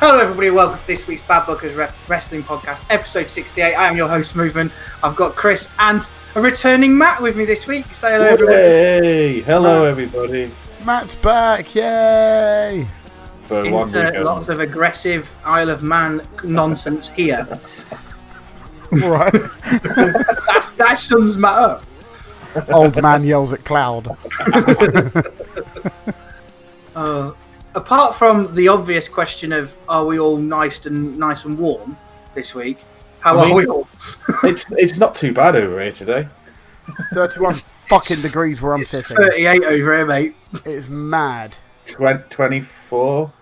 Hello everybody, welcome to this week's Bad Bookers Wrestling Podcast, episode 68. I am your host, Smoothman. I've got Chris and a returning Matt with me this week. Say hello everybody. Hey, hello everybody. Matt's back, yay! For insert lots of aggressive Isle of Man nonsense here. Right. that sums Matt up. Old man yells at cloud. Apart from the obvious question of are we all nice and warm this week? How are we all? it's not too bad over here today. 31 fucking degrees where I'm sitting. 38 over here, mate. It's mad. 24.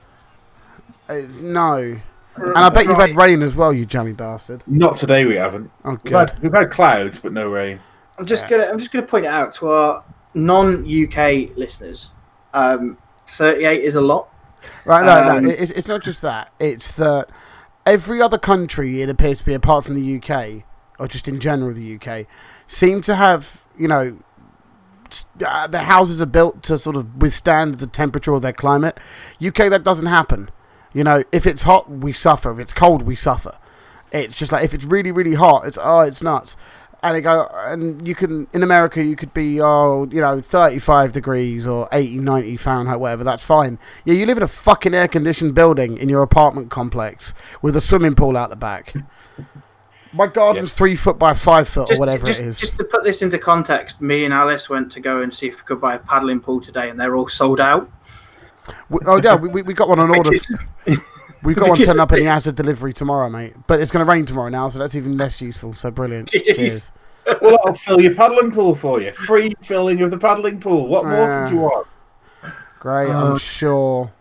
No. And I bet you've had rain as well, you jammy bastard. Not today, we haven't. Oh, good. We've had clouds, but no rain. I'm just gonna point it out to our non-UK listeners. 38 is a lot. Right, no. It's not just that. It's that every other country, it appears to be, apart from the UK, or just in general the UK, seem to have, you know, their houses are built to sort of withstand the temperature of their climate. UK, that doesn't happen. You know, if it's hot, we suffer. If it's cold, we suffer. It's just like, if it's really, really hot, it's nuts. And they go, and you can, in America, you could be, 35 degrees or 80, 90 Fahrenheit, whatever, that's fine. Yeah, you live in a fucking air-conditioned building in your apartment complex with a swimming pool out the back. My garden's 3 foot by 5 foot or whatever it is. Just to put this into context, me and Alice went to go and see if we could buy a paddling pool today, and they're all sold out. We got one on order. We've got one turned up in the Asda delivery tomorrow, mate. But it's going to rain tomorrow now, so that's even less useful. So brilliant. Jeez. Cheers. Well, I'll fill your paddling pool for you. Free filling of the paddling pool. What more could you want? Great. I'm sure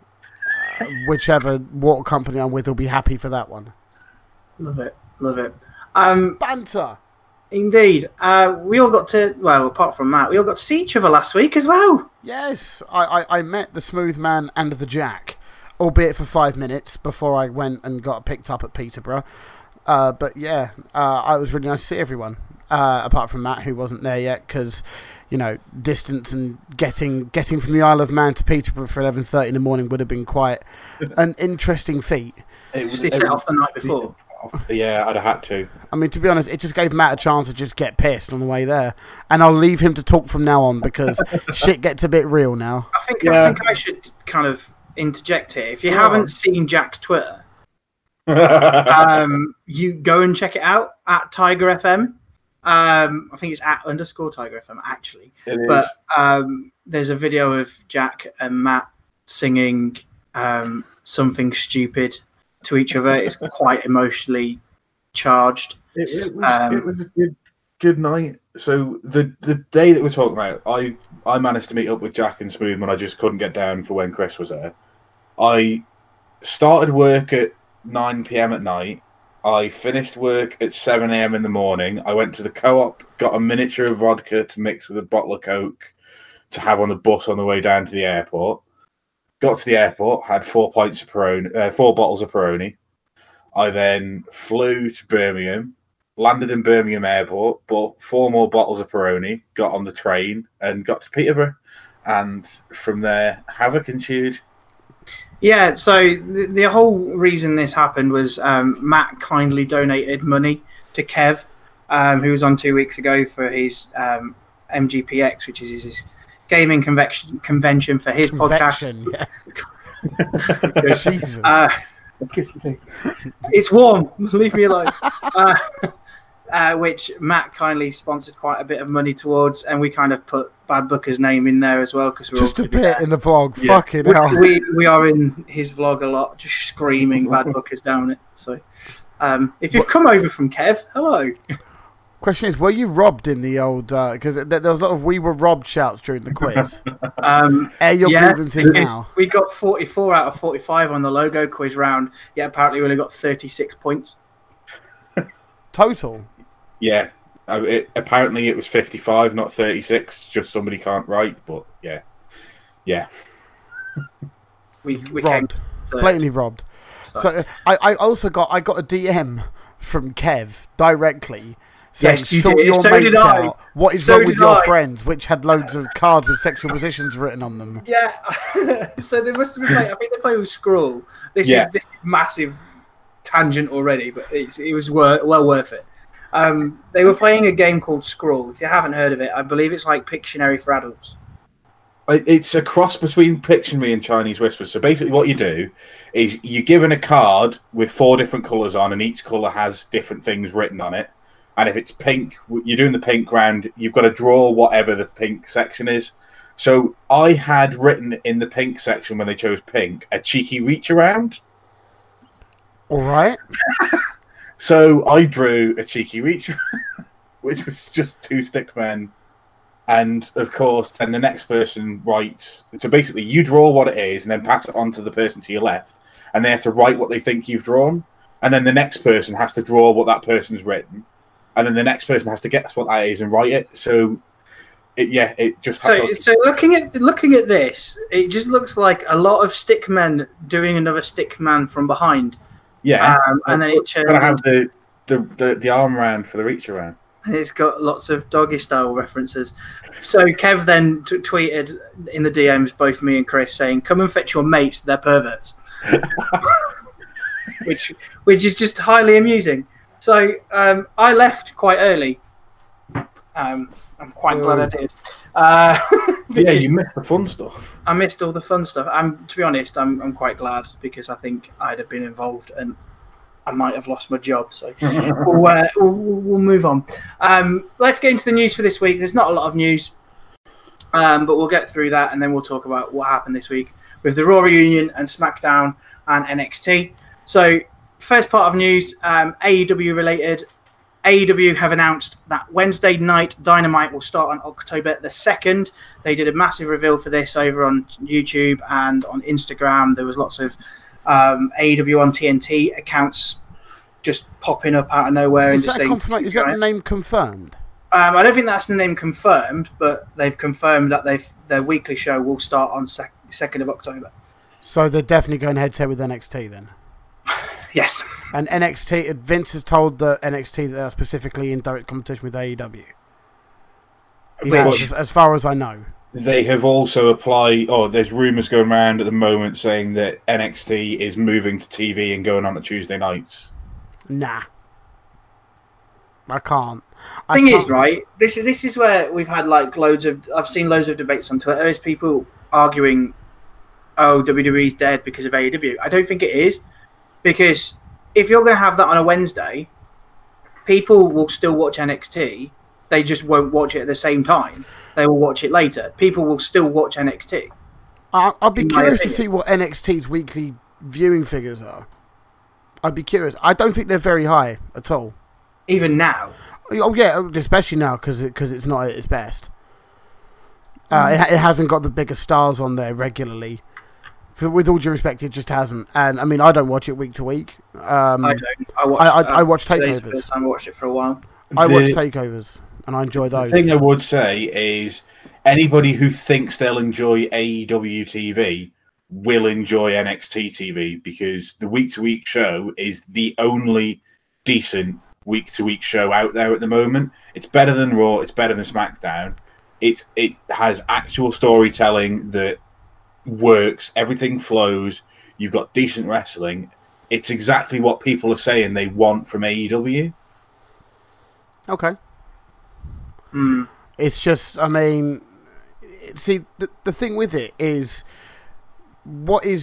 whichever water company I'm with will be happy for that one. Love it. Love it. Banter. Indeed. We all got to, well, apart from Matt, we all got to see each other last week as well. Yes. I met the Smoothman and the Jack. Albeit for 5 minutes before I went and got picked up at Peterborough. It was really nice to see everyone. Apart from Matt, who wasn't there yet, because, you know, distance and getting from the Isle of Man to Peterborough for 11:30 in the morning would have been quite an interesting feat. It set off the night before. Yeah, I'd have had to. I mean, to be honest, it just gave Matt a chance to just get pissed on the way there. And I'll leave him to talk from now on, because shit gets a bit real now. I think I should kind of interject here. If you haven't seen Jack's Twitter, you go and check it out at Tiger FM. I think it's at _Tiger FM actually. There's a video of Jack and Matt singing something stupid to each other. It's quite emotionally charged. It was a good night. So the day that we're talking about, I managed to meet up with Jack and Smooth when I just couldn't get down for when Chris was there. I started work at 9 PM at night. I finished work at 7 AM in the morning. I went to the Co-op, got a miniature of vodka to mix with a bottle of Coke to have on the bus on the way down to the airport. Got to the airport, had 4 pints of Peroni, 4 bottles of Peroni. I then flew to Birmingham, landed in Birmingham Airport, bought 4 more bottles of Peroni, got on the train, and got to Peterborough. And from there, havoc ensued. Yeah, so the whole reason this happened was Matt kindly donated money to Kev, who was on 2 weeks ago for his MGPX, which is his gaming convention for his podcast. Yeah. Jesus. It's warm. Leave me alone. Which Matt kindly sponsored quite a bit of money towards, and we kind of put Bad Booker's name in there as well because we're just all a bit there in the vlog. Yeah. Fucking hell, we are in his vlog a lot, just screaming Bad Booker's down it. So, if you've come over from Kev, hello. Question is, were you robbed in the old? Because there was a lot of "we were robbed" shouts during the quiz. Air your grievances now. We got 44 out of 45 on the logo quiz round. Yeah, apparently we only got 36 points total. Yeah, apparently it was 55, not 36. Just somebody can't write, but yeah. we robbed, blatantly robbed. So I also got a DM from Kev directly saying, yes, you sort your so mates out. What is wrong with your friends? Which had loads of cards with sexual positions written on them. Yeah, so they must have been playing. I think they play with Scroll. This is massive tangent already, but it was well worth it. They were playing a game called Scrawl. If you haven't heard of it, I believe it's like Pictionary for adults. It's a cross between Pictionary and Chinese Whispers. So basically what you do is you're given a card with 4 different colours on, and each colour has different things written on it. And if it's pink, you're doing the pink round, you've got to draw whatever the pink section is. So I had written in the pink section, when they chose pink, a cheeky reach around. All right. So I drew a cheeky reach around, which was just 2 stick men. And, of course, then the next person writes... So basically, you draw what it is and then pass it on to the person to your left. And they have to write what they think you've drawn. And then the next person has to draw what that person's written. And then the next person has to guess what that is and write it. So, it just... So looking at this, it just looks like a lot of stick men doing another stick man from behind. Yeah. And then it... I have the arm round for the reach around. And it's got lots of doggy style references. So Kev then tweeted in the DMs, both me and Chris, saying, "Come and fetch your mates, they're perverts," which is just highly amusing. So I left quite early. I'm quite glad I did. Yeah, you missed the fun stuff. I missed all the fun stuff. To be honest, I'm quite glad, because I think I'd have been involved and I might have lost my job, so we'll move on. Let's get into the news for this week. There's not a lot of news, but we'll get through that, and then we'll talk about what happened this week with the Raw Reunion and SmackDown and NXT. So, first part of news, AEW related. AEW have announced that Wednesday night Dynamite will start on October the 2nd. They did a massive reveal for this over on YouTube and on Instagram. There was lots of... AEW on TNT accounts just popping up out of nowhere. Is that the name confirmed? I don't think that's the name confirmed, but they've confirmed that their weekly show will start on 2nd of October. So they're definitely going head to head with NXT then? Yes. And NXT, Vince has told the NXT that they're specifically in direct competition with AEW. As far as I know. They have also applied, there's rumours going around at the moment saying that NXT is moving to TV and going on at Tuesday nights. Nah. I can't. The thing is, right, this is where we've had I've seen loads of debates on Twitter. There's people arguing, oh, WWE's dead because of AEW. I don't think it is, because if you're going to have that on a Wednesday, people will still watch NXT. They just won't watch it at the same time. They will watch it later. People will still watch NXT. I'll be curious to see what NXT's weekly viewing figures are. I'd be curious. I don't think they're very high at all. Even now? Oh, yeah, especially now, because it's not at its best. It hasn't got the biggest stars on there regularly. With all due respect, it just hasn't. And I mean, I don't watch it week to week. I don't. I watch Takeovers. The first time I watched it for a while. I watch Takeovers. And I enjoy those. The thing I would say is anybody who thinks they'll enjoy AEW TV will enjoy NXT TV, because the week-to-week show is the only decent week-to-week show out there at the moment. It's better than Raw. It's better than SmackDown. It has actual storytelling that works. Everything flows. You've got decent wrestling. It's exactly what people are saying they want from AEW. Okay. Mm. It's just, I mean, see, the thing with it is, what do you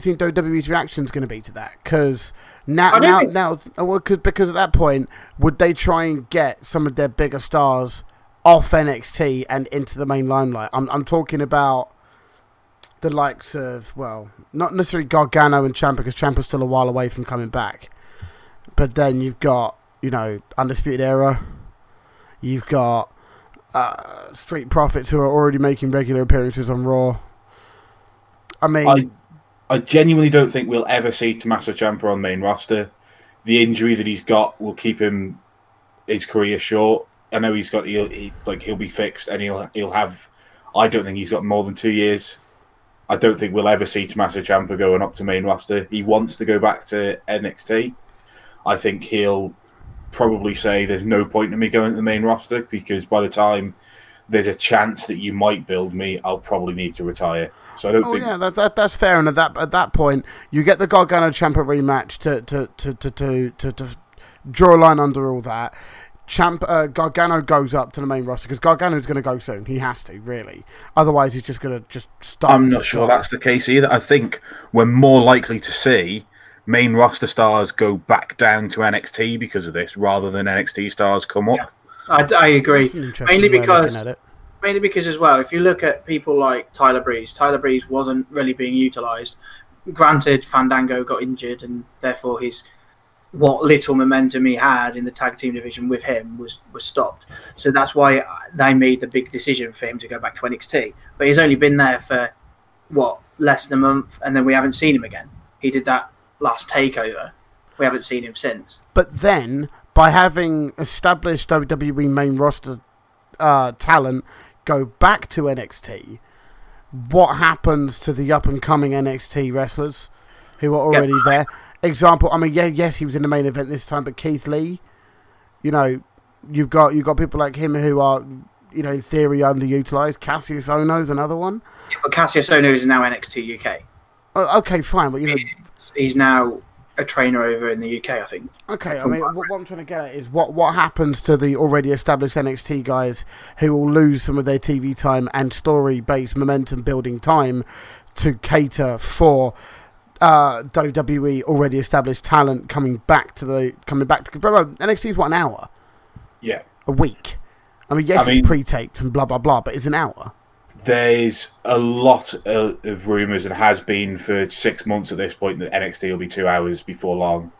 think WWE's reaction is going to be to that? Because because at that point, would they try and get some of their bigger stars off NXT and into the main limelight? I'm talking about the likes of, well, not necessarily Gargano and Ciampa, because Ciampa's still a while away from coming back, but then you've got, you know, Undisputed Era. You've got Street Profits, who are already making regular appearances on Raw. I mean... I genuinely don't think we'll ever see Tommaso Ciampa on main roster. The injury that he's got will keep his career short. I know he'll be fixed, and he'll have... I don't think he's got more than 2 years. I don't think we'll ever see Tommaso Ciampa going up to main roster. He wants to go back to NXT. I think he'll... probably say there's no point in me going to the main roster, because by the time there's a chance that you might build me, I'll probably need to retire. So I don't think... yeah, that's fair. And at that point, you get the Gargano Ciampa rematch to draw a line under all that. Gargano goes up to the main roster because Gargano's going to go soon. He has to, really. Otherwise, he's just going to just start. I'm not sure that's the case either. I think we're more likely to see main roster stars go back down to NXT because of this, rather than NXT stars come up. Yeah. I agree, mainly because as well, if you look at people like Tyler Breeze wasn't really being utilised. Granted, Fandango got injured, and therefore what little momentum he had in the tag team division with him was stopped. So that's why they made the big decision for him to go back to NXT. But he's only been there for, what, less than a month, and then we haven't seen him again. He did that last takeover. We haven't seen him since. But then... by having established WWE main roster talent go back to NXT, what happens to the up-and-coming NXT wrestlers who are already there? Example, I mean, yes, he was in the main event this time, but Keith Lee, you've got people like him who are, in theory, underutilized. Cassius Ohno's another one. Yeah, but Cassius Ohno is now NXT UK. Okay, fine, but he's now a trainer over in the UK, I think. Okay, I mean, what I'm trying to get at is what happens to the already established NXT guys who will lose some of their TV time and story-based momentum-building time to cater for WWE already established talent coming back to NXT is an hour, a week. I mean, yes, it's pre-taped and blah blah blah, but it's an hour. There's a lot of rumours, and has been for 6 months at this point, that NXT will be 2 hours before long.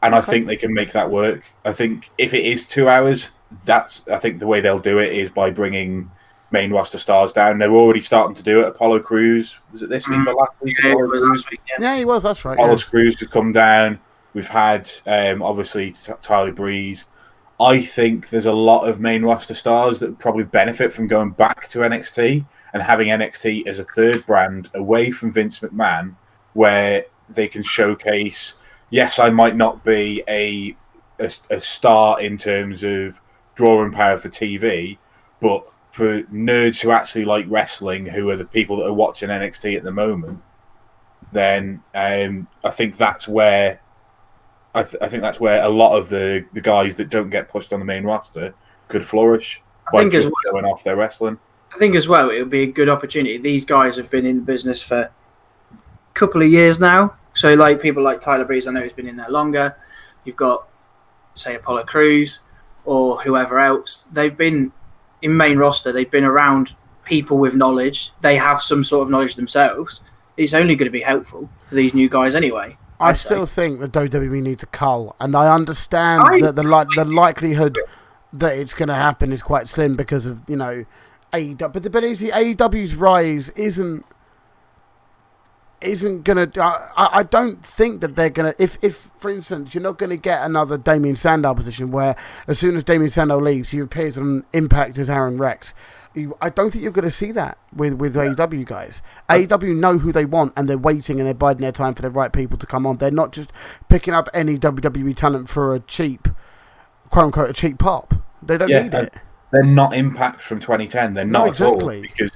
And I think they can make that work. I think if it is 2 hours, I think the way they'll do it is by bringing main roster stars down. They're already starting to do it. Apollo Crews, was it this week or last week? Yeah, it was last week. Yeah, he was, that's right. Apollo Crews to come down. We've had, obviously, Tyler Breeze. I think there's a lot of main roster stars that probably benefit from going back to NXT and having NXT as a third brand away from Vince McMahon, where they can showcase, yes, I might not be a star in terms of drawing power for TV, but for nerds who actually like wrestling, who are the people that are watching NXT at the moment, then I think that's where... I think that's where a lot of the guys that don't get pushed on the main roster could flourish by just showing off their wrestling. I think as well it would be a good opportunity. These guys have been in business for a couple of years now. So like people like Tyler Breeze, I know he's been in there longer. You've got, say, Apollo Crews or whoever else. They've been in main roster. They've been around people with knowledge. They have some sort of knowledge themselves. It's only going to be helpful for these new guys anyway. I still think that WWE needs a cull, and I understand that the likelihood that it's going to happen is quite slim because of, AEW. But AEW's rise isn't going to... I don't think that they're going to... If, for instance, you're not going to get another Damian Sandow position where as soon as Damian Sandow leaves, he appears on Impact as Aaron Rex. I don't think you're going to see that with AEW guys. AEW know who they want, and they're waiting and they're biding their time for the right people to come on. They're not just picking up any WWE talent for a cheap, quote-unquote, a cheap pop. They don't need it. They're not Impact from 2010. They're not at all. Because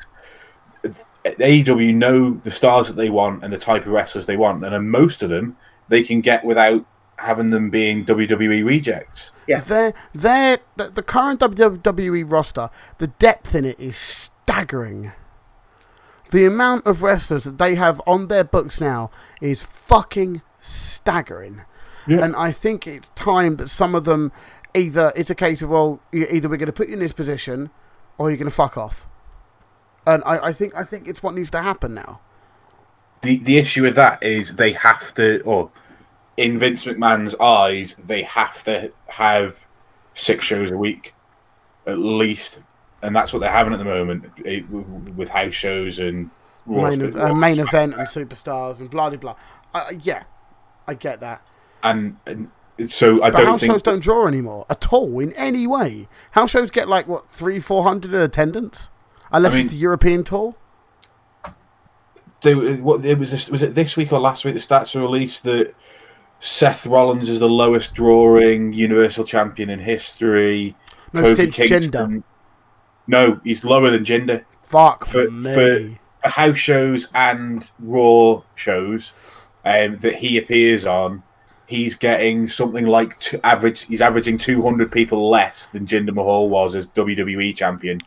AEW know the stars that they want and the type of wrestlers they want, and most of them they can get without having them being WWE rejects. Yeah, the current WWE roster, the depth in it is staggering. The amount of wrestlers that they have on their books now is fucking staggering. Yeah. And I think it's time that some of them, either it's a case of, well, either we're going to put you in this position or you're going to fuck off. And I think it's what needs to happen now. The issue with that is they have to... in Vince McMahon's eyes, they have to have 6 shows a week, at least, and that's what they're having at the moment with house shows and main event and superstars and blah blah blah. Yeah, I get that. And so house shows don't draw anymore at all in any way. House shows get like what 300-400 in attendance, unless it's a European tour. Was it this week or last week? The stats were released that Seth Rollins is the lowest drawing Universal Champion in history. No, since Kingston, gender. No, he's lower than Jinder. Fuck me. For house shows and Raw shows that he appears on, he's getting something like he's averaging 200 people less than Jinder Mahal was as WWE champion.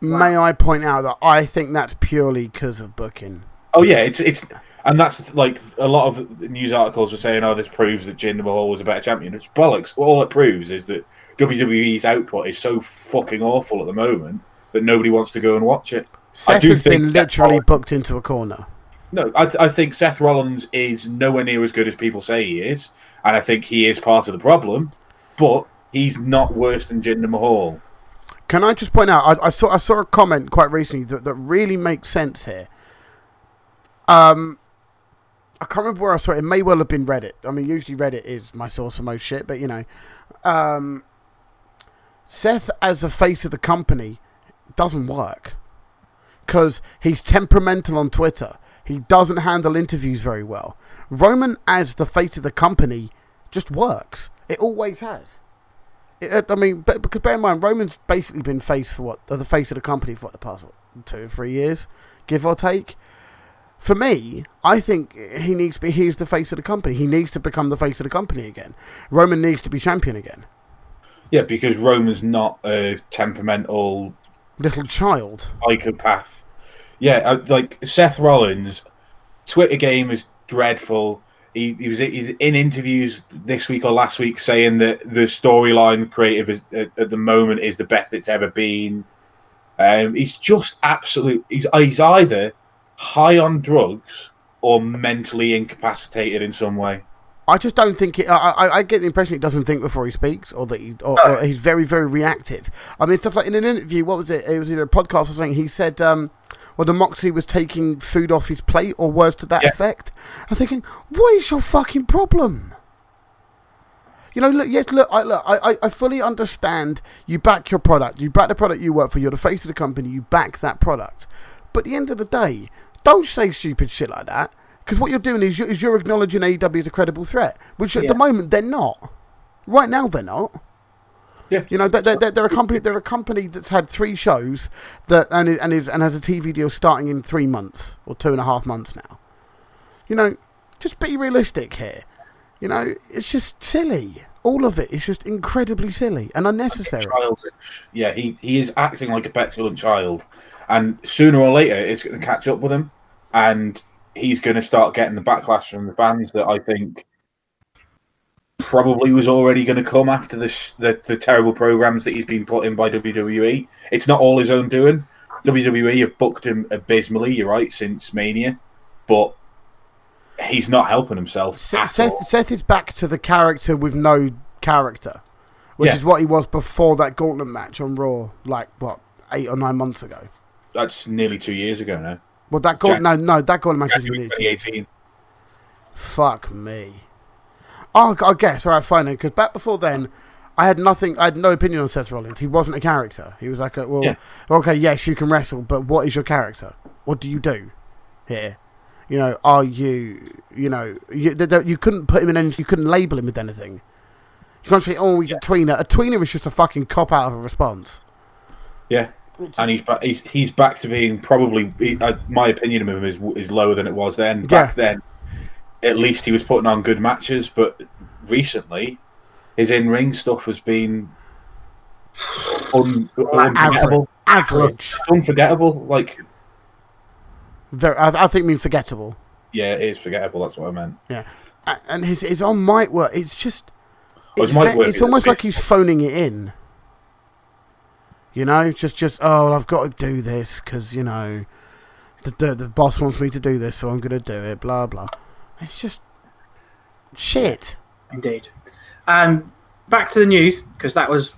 May I point out that I think that's purely because of booking. Oh yeah, it's and that's like a lot of news articles were saying, oh, this proves that Jinder Mahal was a better champion. It's bollocks. All it proves is that WWE's output is so fucking awful at the moment that nobody wants to go and watch it. Seth has been literally booked into a corner. No, I think Seth Rollins is nowhere near as good as people say he is, and I think he is part of the problem, but he's not worse than Jinder Mahal. Can I just point out, I saw a comment quite recently that really makes sense here. I can't remember where I saw it. It may well have been Reddit. I mean, usually Reddit is my source of most shit, but you know. Seth, as the face of the company, doesn't work. Because he's temperamental on Twitter. He doesn't handle interviews very well. Roman, as the face of the company, just works. It always has. I mean, because bear in mind, Roman's basically been the face of the company for the past 2 or 3 years, give or take. For me, I think he needs to be. He's the face of the company. He needs to become the face of the company again. Roman needs to be champion again. Yeah, because Roman's not a temperamental little child psychopath. Yeah, like Seth Rollins, Twitter game is dreadful. He's in interviews this week or last week saying that the storyline creative is, at the moment is the best it's ever been. He's just absolute. He's either high on drugs or mentally incapacitated in some way. I just don't think it. I get the impression he doesn't think before he speaks, or that or he's very, very reactive. I mean, stuff like in an interview. What was it? It was either a podcast or something. He said, well, the Moxie was taking food off his plate, or words to that effect. I'm thinking, what is your fucking problem? You know, look, I fully understand. You back your product. You back the product you work for. You're the face of the company. You back that product. But at the end of the day, don't say stupid shit like that. Because what you're doing is you're acknowledging AEW is a credible threat, which at the moment they're not. Right now, they're not. Yeah. You know, they're a company that's had 3 shows that and has a TV deal starting in 3 months or 2.5 months now. You know, just be realistic here. You know, it's just silly. All of it is just incredibly silly and unnecessary. Yeah, he is acting like a petulant child, and sooner or later it's going to catch up with him, and he's going to start getting the backlash from the fans that I think probably was already going to come after the terrible programs that he's been put in by WWE. It's not all his own doing. WWE have booked him abysmally, you're right, since Mania, but he's not helping himself. Seth is back to the character with no character, which is what he was before that gauntlet match on Raw, like, what, 8 or 9 months ago? That's nearly 2 years ago now. Well, that gauntlet, that gauntlet match was in 2018. Fuck me. Oh, I guess. All right, fine then. Because back before then, I had no opinion on Seth Rollins. He wasn't a character. He was like, okay, yes, you can wrestle, but what is your character? What do you do here? You know, you couldn't put him in anything. You couldn't label him with anything. You can't say, oh, he's a tweener. A tweener is just a fucking cop out of a response. Yeah, and he's back to being probably. My opinion of him is lower than it was then. Back then. At least he was putting on good matches, but recently his in-ring stuff has been unforgettable. Average. It's unforgettable. Like, I think I mean forgettable. Yeah, it is forgettable. That's what I meant. Yeah, and his on mic work. It's just it's almost like he's phoning it in. You know, just oh, well, I've got to do this because you know the boss wants me to do this, so I'm going to do it. Blah blah. It's just shit. Indeed. And back to the news, because that was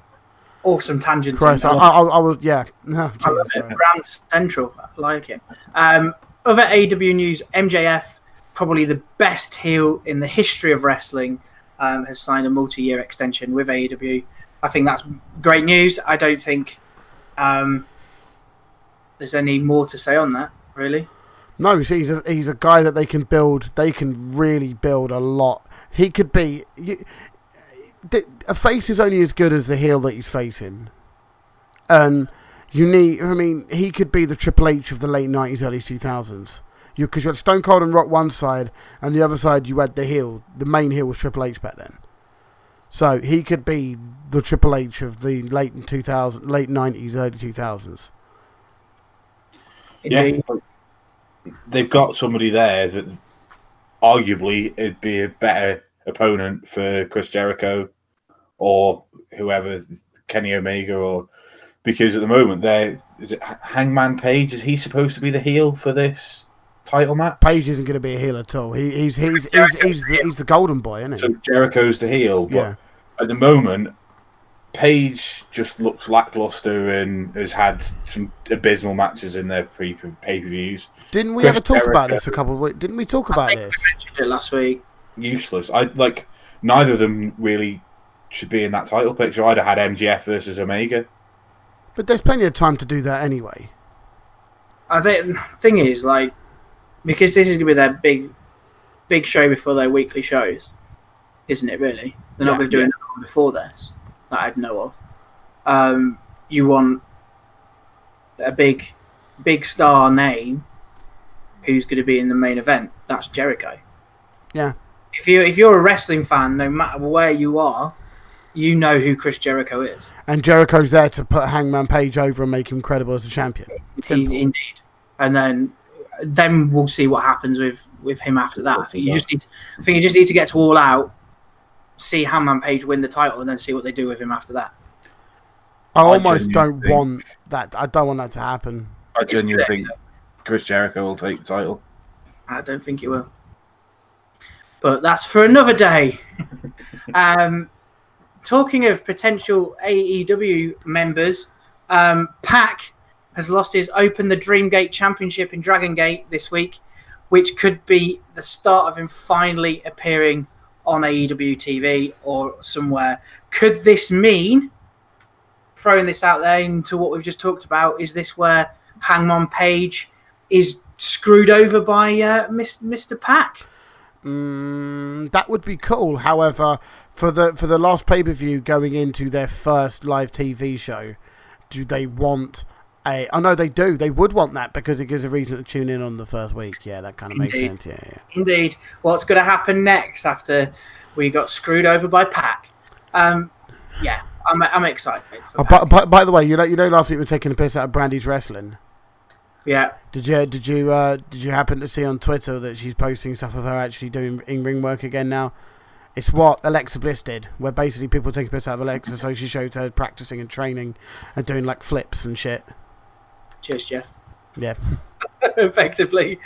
awesome tangent. Christ, I was, yeah. No, I love it. Round Central. I like it. Other AEW news, MJF, probably the best heel in the history of wrestling, has signed a multi-year extension with AEW. I think that's great news. I don't think there's any more to say on that, really. No, he's a guy that they can build. They can really build a lot. He could be... a face is only as good as the heel that he's facing. And you need, I mean, he could be the Triple H of the late 90s, early 2000s. Because you had Stone Cold and Rock one side, and the other side you had the heel. The main heel was Triple H back then. So he could be the Triple H of the late 90s, early 2000s. Yeah, they've got somebody there that arguably it'd be a better opponent for Chris Jericho or whoever, Kenny Omega, or because at the moment they're, is it Hangman Page? Is he supposed to be the heel for this title match? Page isn't going to be a heel at all. He's the golden boy, isn't he? So Jericho's the heel, but yeah, at the moment Page just looks lackluster and has had some abysmal matches in their pay-per-views. Didn't we ever talk about this a couple of weeks? Didn't we talk about this? I think we mentioned it last week. Useless. Neither of them really should be in that title picture. I'd have had MJF versus Omega. But there's plenty of time to do that anyway. I think the thing is, because this is going to be their big show before their weekly shows, isn't it, really? They're not going to be doing that one before this, that I'd know of. You want a big star name who's going to be in the main event. That's Jericho. Yeah. If you're a wrestling fan, no matter where you are, you know who Chris Jericho is. And Jericho's there to put Hangman Page over and make him credible as a champion. Indeed. And then we'll see what happens with him after that. I think you just need to get to All Out, see Hangman Page win the title, and then see what they do with him after that. I almost don't want that. I don't want that to happen. I genuinely think Chris Jericho will take the title. I don't think he will. But that's for another day. Talking of potential AEW members, Pac has lost his Open the Dream Gate Championship in Dragon Gate this week, which could be the start of him finally appearing on AEW TV or somewhere. Could this mean, throwing this out there into what we've just talked about, is this where Hangman Page is screwed over by Mr. Pac? That would be cool. However, for the last pay-per-view going into their first live TV show, do they want a... I know they do. They would want that because it gives a reason to tune in on the first week. Yeah, that kind of makes sense. Yeah. Indeed. What's going to happen next after we got screwed over by Pac? Yeah, I'm excited. For Pac. By the way, you know, last week we were taking a piss out of Brandy's wrestling. Yeah. Did you happen to see on Twitter that she's posting stuff of her actually doing in-ring work again now? It's what Alexa Bliss did, where basically people take a piss out of Alexa, so she shows her practicing and training and doing flips and shit. Cheers, Jeff. Yeah. Effectively.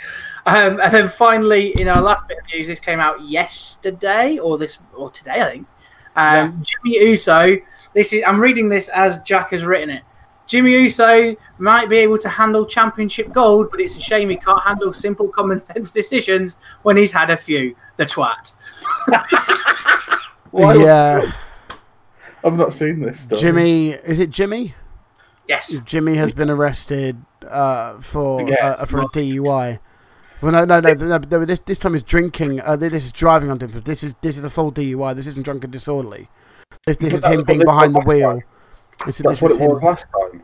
And then finally, in our last bit of news, this came out yesterday or today, I think. Jimmy Uso. I'm reading this as Jack has written it. Jimmy Uso might be able to handle championship gold, but it's a shame he can't handle simple common sense decisions when he's had a few. The twat. Yeah. I've not seen this stuff. Jimmy, is it Jimmy? Yes. Jimmy has been arrested for a DUI. Well, no. This time is drinking. This is driving on different. This is a full DUI. This isn't drunk and disorderly. This is him being behind the wheel. That's what it was last time.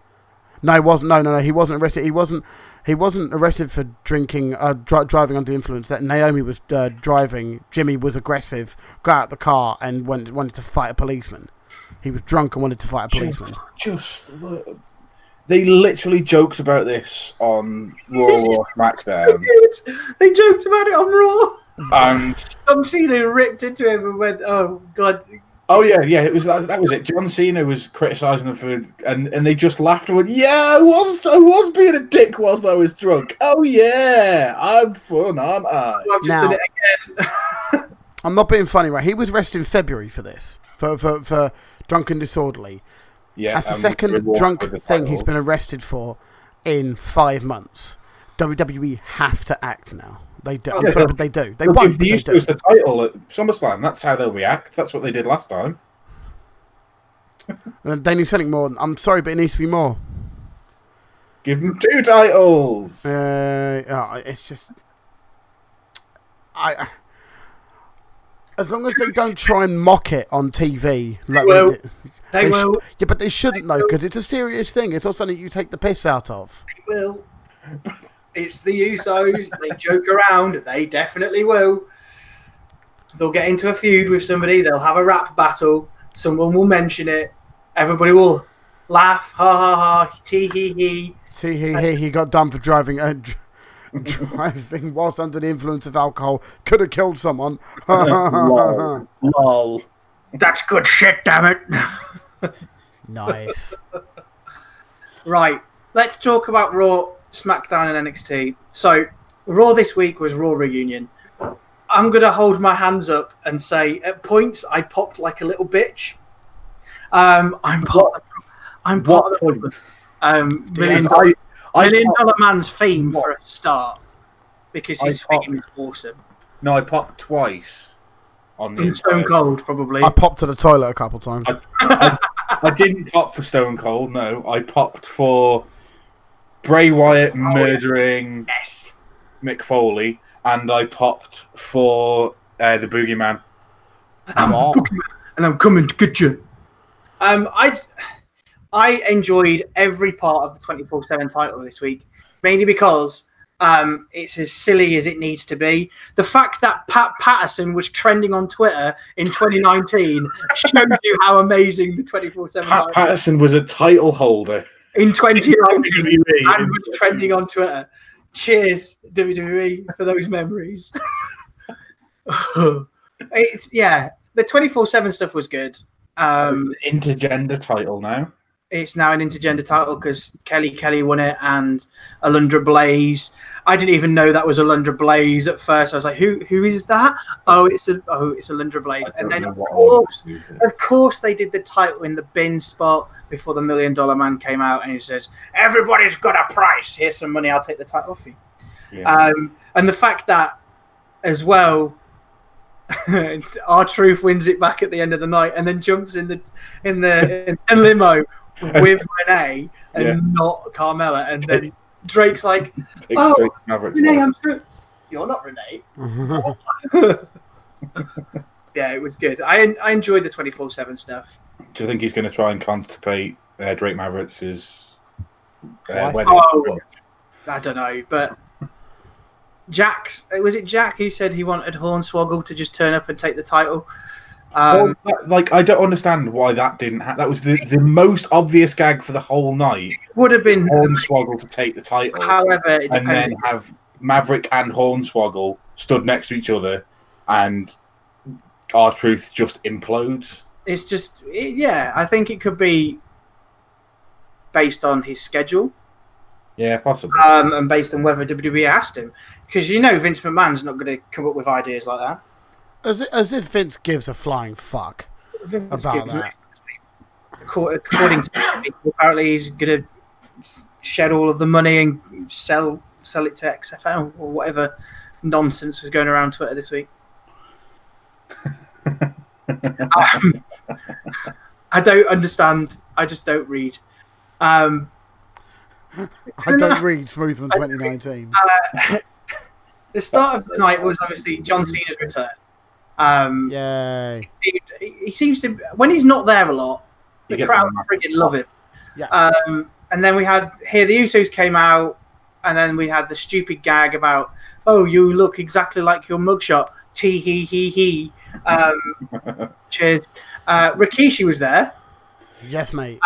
No, it wasn't. No. He wasn't arrested. He wasn't arrested for drinking, driving under the influence. That Naomi was driving. Jimmy was aggressive, got out of the car, and wanted to fight a policeman. He was drunk and wanted to fight a policeman. They literally joked about this on Raw or SmackDown. They joked about it on Raw. And John Cena ripped into him and went, "Oh God." Oh yeah, it was that was it. John Cena was criticising them for, and they just laughed and went, "Yeah, I was being a dick whilst I was drunk. Oh yeah, I'm fun, aren't I?" I've just done it again. I'm not being funny, right? He was arrested in February for this, for drunk and disorderly. Yeah, that's the second drunk thing he's been arrested for in 5 months. WWE have to act now. They do. I'm sorry, but they do. They won. If the Usos the title at SummerSlam, that's how they'll react. That's what they did last time. They need something more. I'm sorry, but it needs to be more. Give them 2 titles. It's just, as long as they don't try and mock it on TV, like They will. Yeah, but they shouldn't though, because it's a serious thing. It's not something you take the piss out of. They will. It's the Usos. They joke around. They definitely will. They'll get into a feud with somebody. They'll have a rap battle. Someone will mention it. Everybody will laugh. Ha ha ha. Tee hee hee. Tee hee hee. He got done for driving. Driving whilst under the influence of alcohol. Could have killed someone. Lol. Lol. That's good shit, damn it. Nice. Right. Let's talk about Raw, SmackDown, and NXT. So, Raw this week was Raw Reunion. I'm going to hold my hands up and say, at points, I popped like a little bitch. Million Dollar Man's theme for a start, because his theme is awesome. No, I popped twice. On the Stone Cold, probably. I popped to the toilet a couple times. I didn't pop for Stone Cold, no. I popped for Bray Wyatt murdering Mick Foley, and I popped for the Boogeyman. I'm the Boogeyman, and I'm coming to get you. I enjoyed every part of the 24/7 title this week, mainly because it's as silly as it needs to be. The fact that Pat Patterson was trending on Twitter in 2019 shows you how amazing the 24/7 title. Pat Patterson was a title holder in 2019 and was trending on Twitter. Cheers, WWE, for those memories. The 24/7 stuff was good. Intergender title now. It's now an intergender title because Kelly won it and Alundra Blaze. I didn't even know that was Alundra Blaze at first. I was like, who is that? Oh, it's Alundra Blaze. And then of course they did the title in the bin spot before the $1 Million Man came out and he says, everybody's got a price. Here's some money, I'll take the title off you. Yeah. And the fact that as well R-Truth wins it back at the end of the night and then jumps in the limo with Renee and not Carmella, and then Drake's like, "Oh, Renee, I'm so you're not Renee." Yeah, it was good. I enjoyed the 24/7 stuff. Do you think he's going to try and contemplate Drake Maverick's wedding? Oh, I don't know, but was it Jack who said he wanted Hornswoggle to just turn up and take the title? I don't understand why that didn't happen. That was the most obvious gag for the whole night. It would have been Hornswoggle to take the title. However, it depends. And then have Maverick and Hornswoggle stood next to each other, and R-Truth just implodes. It's just, I think it could be based on his schedule. Yeah, possibly. And based on whether WWE asked him. Because you know Vince McMahon's not going to come up with ideas like that. As if Vince gives a flying fuck about that. According to people, apparently he's going to shed all of the money and sell it to XFL or whatever nonsense was going around Twitter this week. I don't understand. I just don't read. I don't read Smoothman 2019. The start of the night was obviously John Cena's return. Yay. He seems to, when he's not there a lot, the crowd freaking love him. Yeah. And then we had the Usos came out, and then we had the stupid gag about, oh, you look exactly like your mugshot. Tee hee hee hee. Cheers. Rikishi was there. Yes, mate.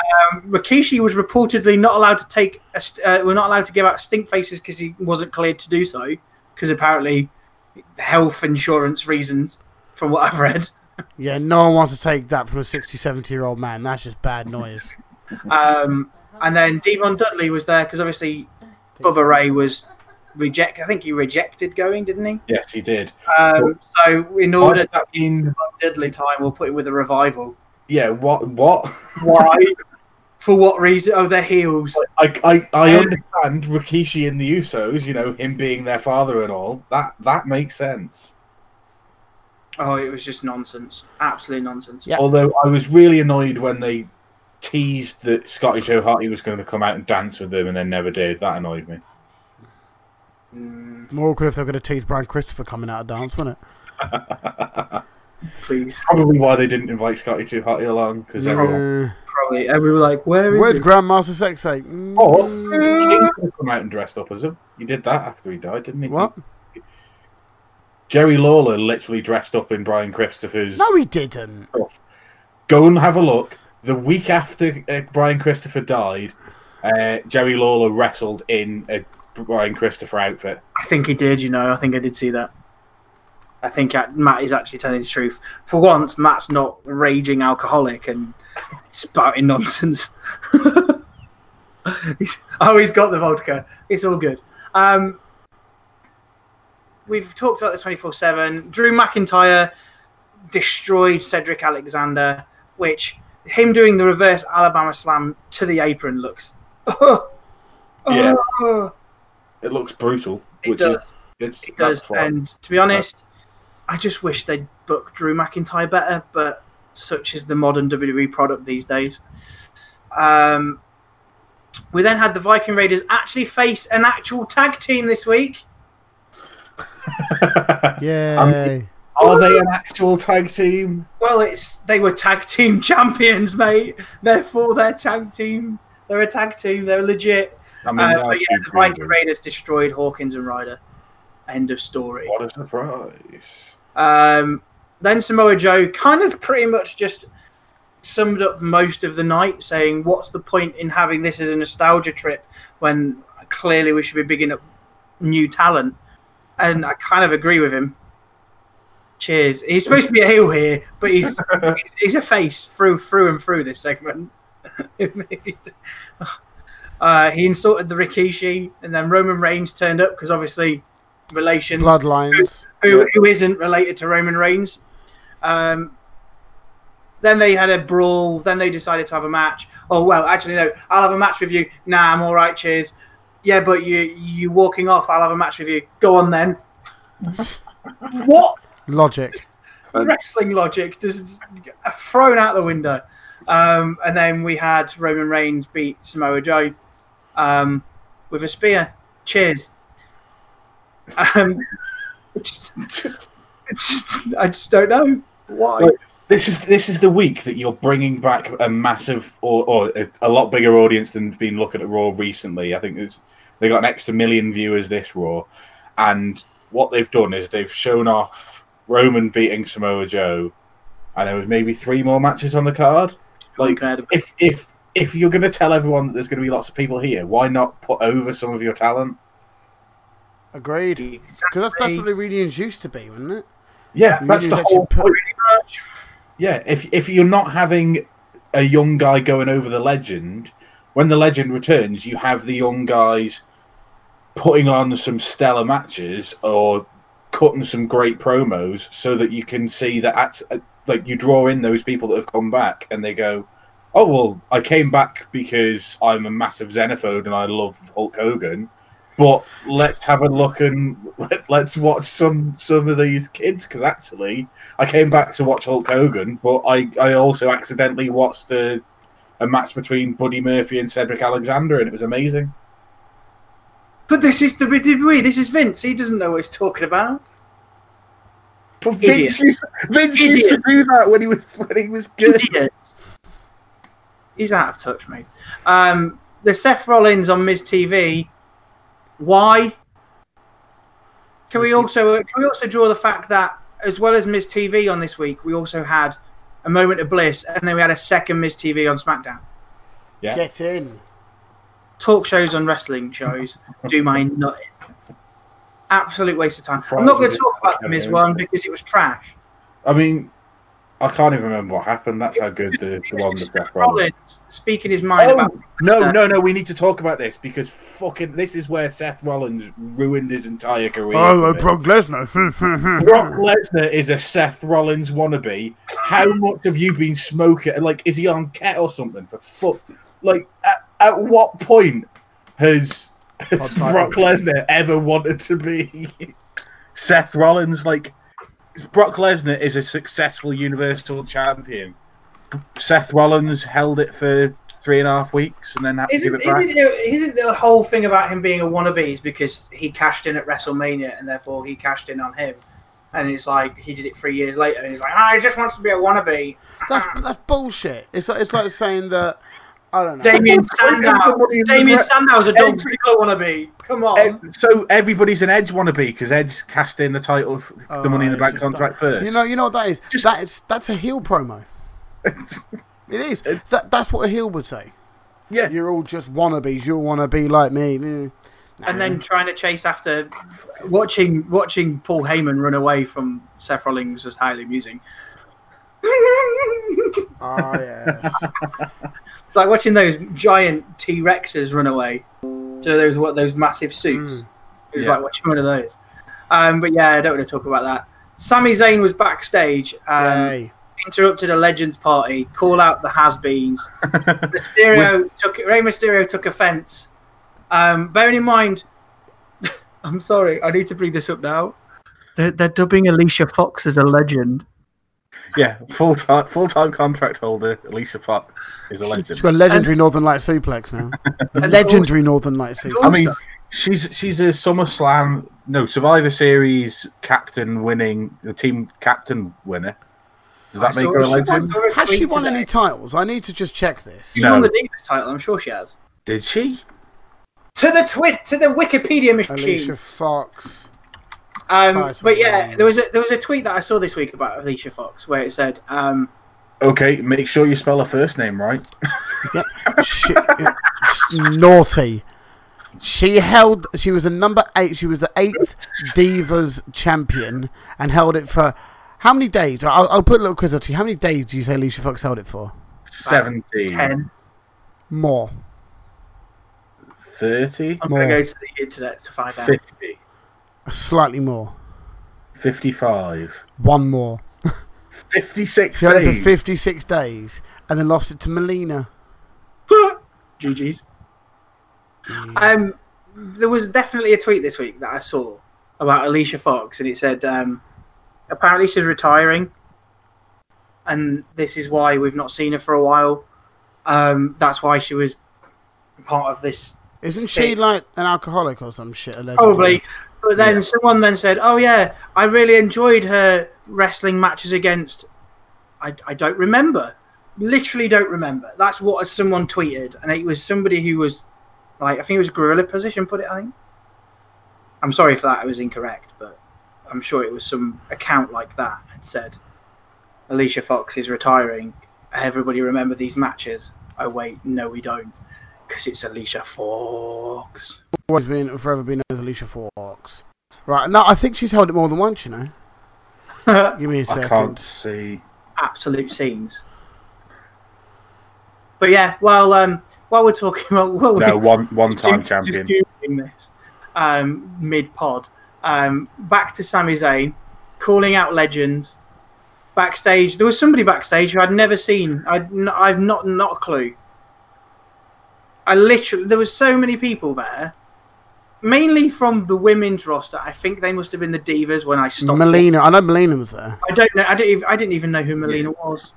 Rikishi was reportedly not allowed to take. We're not allowed to give out stink faces because he wasn't cleared to do so. Because apparently, health insurance reasons, from what I've read. Yeah, no one wants to take that from a 60, 70-year-old man. That's just bad noise. And then Devon Dudley was there because obviously, Bubba Ray was rejected. I think he rejected going, didn't he? Yes, he did. So in order to Devon Dudley time, we'll put him with a revival. Yeah, what? Why? For what reason? Oh, they're heels. I understand Rikishi and the Usos, you know, him being their father and all. That makes sense. Oh, it was just nonsense. Absolute nonsense. Yep. Although I was really annoyed when they teased that Scotty Joe Harty was going to come out and dance with them and then never did. That annoyed me. More awkward if they were going to tease Brian Christopher coming out of dance, wasn't it? please. That's probably why they didn't invite Scotty Too Hotty along, because everyone... Probably. Everyone like, where is he? Grandmaster Sexay? Or King come out and dressed up as him. He did that after he died, didn't he? What? Jerry Lawler literally dressed up in Brian Christopher's... No, he didn't. Stuff. Go and have a look. The week after Brian Christopher died, Jerry Lawler wrestled in a Brian Christopher outfit. I think he did, you know. I think I did see that. I think Matt is actually telling the truth. For once, Matt's not a raging alcoholic and spouting nonsense. He's got the vodka. It's all good. We've talked about this 24/7. Drew McIntyre destroyed Cedric Alexander, which him doing the reverse Alabama slam to the apron looks... Yeah. It looks brutal. It does. And to be honest, I just wish they'd book Drew McIntyre better, but such is the modern WWE product these days. We then had the Viking Raiders actually face an actual tag team this week. Yay. Are they an actual tag team? Well, they were tag team champions, mate. Therefore, they're tag team. They're a tag team. They're legit. I mean, but yeah, the Viking Raiders destroyed Hawkins and Ryder. End of story. What a surprise. Then Samoa Joe kind of pretty much just summed up most of the night, saying, what's the point in having this as a nostalgia trip when clearly we should be bigging up new talent? And I kind of agree with him. Cheers. He's supposed to be a heel here, but he's a face through and through this segment. He insulted the Rikishi, and then Roman Reigns turned up because obviously relations. Bloodlines. Who isn't related to Roman Reigns? Then they had a brawl. Then they decided to have a match. Oh, well, actually, no. I'll have a match with you. Nah, I'm all right. Cheers. Yeah, but you walking off. I'll have a match with you. Go on then. What? Logic. Wrestling logic just thrown out the window. And then we had Roman Reigns beat Samoa Joe. With a spear. Cheers. I just don't know why. Well, this is the week that you're bringing back a massive or a lot bigger audience than's been looking at Raw recently. I think they got an extra million viewers this Raw, and what they've done is they've shown off Roman beating Samoa Joe, and there was maybe 3 more matches on the card. Like, if you're going to tell everyone that there's going to be lots of people here, why not put over some of your talent? Agreed. Because that's what the reunions used to be, wasn't it? Yeah, that's the whole point. Yeah, if you're not having a young guy going over the legend, when the legend returns, you have the young guys putting on some stellar matches or cutting some great promos so that you can see that, like, you draw in those people that have come back and they go, oh, well, I came back because I'm a massive xenophobe and I love Hulk Hogan. But let's have a look and let's watch some of these kids, because actually I came back to watch Hulk Hogan, but I also accidentally watched a match between Buddy Murphy and Cedric Alexander, and it was amazing. But this is WWE. This is Vince. He doesn't know what he's talking about. But Vince used to do that when he was good. Idiot. He's out of touch, mate. The Seth Rollins on Miz TV. Why? Can we also draw the fact that as well as Miz TV on this week, we also had a moment of bliss, and then we had a second Miz TV on SmackDown. Yeah. Get in. Talk shows on wrestling shows do my nutting. Absolute waste of time. I'm not going to talk about the Miz one because it was trash. I mean, I can't even remember what happened. That's how good the one was. Seth Rollins speaking his mind about... No, we need to talk about this because fucking this is where Seth Rollins ruined his entire career. Oh, Brock Lesnar. Brock Lesnar is a Seth Rollins wannabe. How much have you been smoking? Like, is he on ket or something? For fuck. Like, at what point has Brock Lesnar ever wanted to be Seth Rollins? Like... Brock Lesnar is a successful Universal Champion. Seth Rollins held it for 3.5 weeks and then had to give it back. Isn't the whole thing about him being a wannabe is because he cashed in at WrestleMania and therefore he cashed in on him? And it's like he did it 3 years later, and he's like, "I just wants to be a wannabe." That's bullshit. It's like saying that I don't know. Damien Sandow's a Dolph Ziggler wannabe. Come on. So everybody's an Edge wannabe because Edge cast in the title, the Money in the Bank contract first. You know what that is. That's a heel promo. It is. That's what a heel would say. Yeah, you're all just wannabes. You all want to be like me. And then trying to chase after watching Paul Heyman run away from Seth Rollins was highly amusing. Oh, yeah. It's like watching those giant T-Rexes run away. Do you know those massive suits? It was like watching one of those. But yeah, I don't want to talk about that. Sami Zayn was backstage. Interrupted a Legends party. Call out the has-beens. Rey Mysterio took offence. Bearing in mind, I'm sorry, I need to bring this up now. They're dubbing Alicia Fox as a legend. Yeah, full-time contract holder Alicia Fox is a legend. She's got a legendary Northern Light suplex now. A legendary Northern Light suplex. I mean, she's a SummerSlam, Survivor Series captain winning, the team captain winner. Does that make her a legend? Has she won any titles? I need to just check this. She won the Divas title, I'm sure she has. Did she? To the Wikipedia machine. Alicia Fox. But yeah, there was a tweet that I saw this week about Alicia Fox where it said, "Okay, make sure you spell her first name right." Yeah. Naughty. She was a number 8. She was the 8th Divas champion and held it for how many days? I'll put a little quiz up to you. How many days do you say Alicia Fox held it for? 17. 10. More. 30? I'm going to go to the internet to find 50. Out. 50. Slightly more. 55. One more. 56 she days. She had it for 56 days and then lost it to Melina. GG's. Yeah. There was definitely a tweet this week that I saw about Alicia Fox, and it said, apparently she's retiring and this is why we've not seen her for a while. That's why she was part of this. Isn't she like an alcoholic or some shit? Allegedly? Probably. But then someone then said, "Oh yeah, I really enjoyed her wrestling matches against." I don't remember. Literally don't remember. That's what someone tweeted, and it was somebody who was like, I think it was Gorilla Position put it. I think. I'm sorry for that. It was incorrect, but I'm sure it was some account like that had said, "Alicia Fox is retiring. Everybody remember these matches." Oh wait, no, we don't. Because it's Alicia Fox. Always been, forever been known as Alicia Fox. Right, no, I think she's held it more than once, you know. Give me a second. I can't see. Absolute scenes. But yeah, well, while we're talking about... one-time champion. This, mid-pod. Back to Sami Zayn, calling out legends. Backstage, there was somebody backstage who I'd never seen. I've not a clue. There was so many people there, mainly from the women's roster. I think they must have been the Divas when I stopped. Melina, I know Melina was there. I don't know. I didn't even know who Melina was.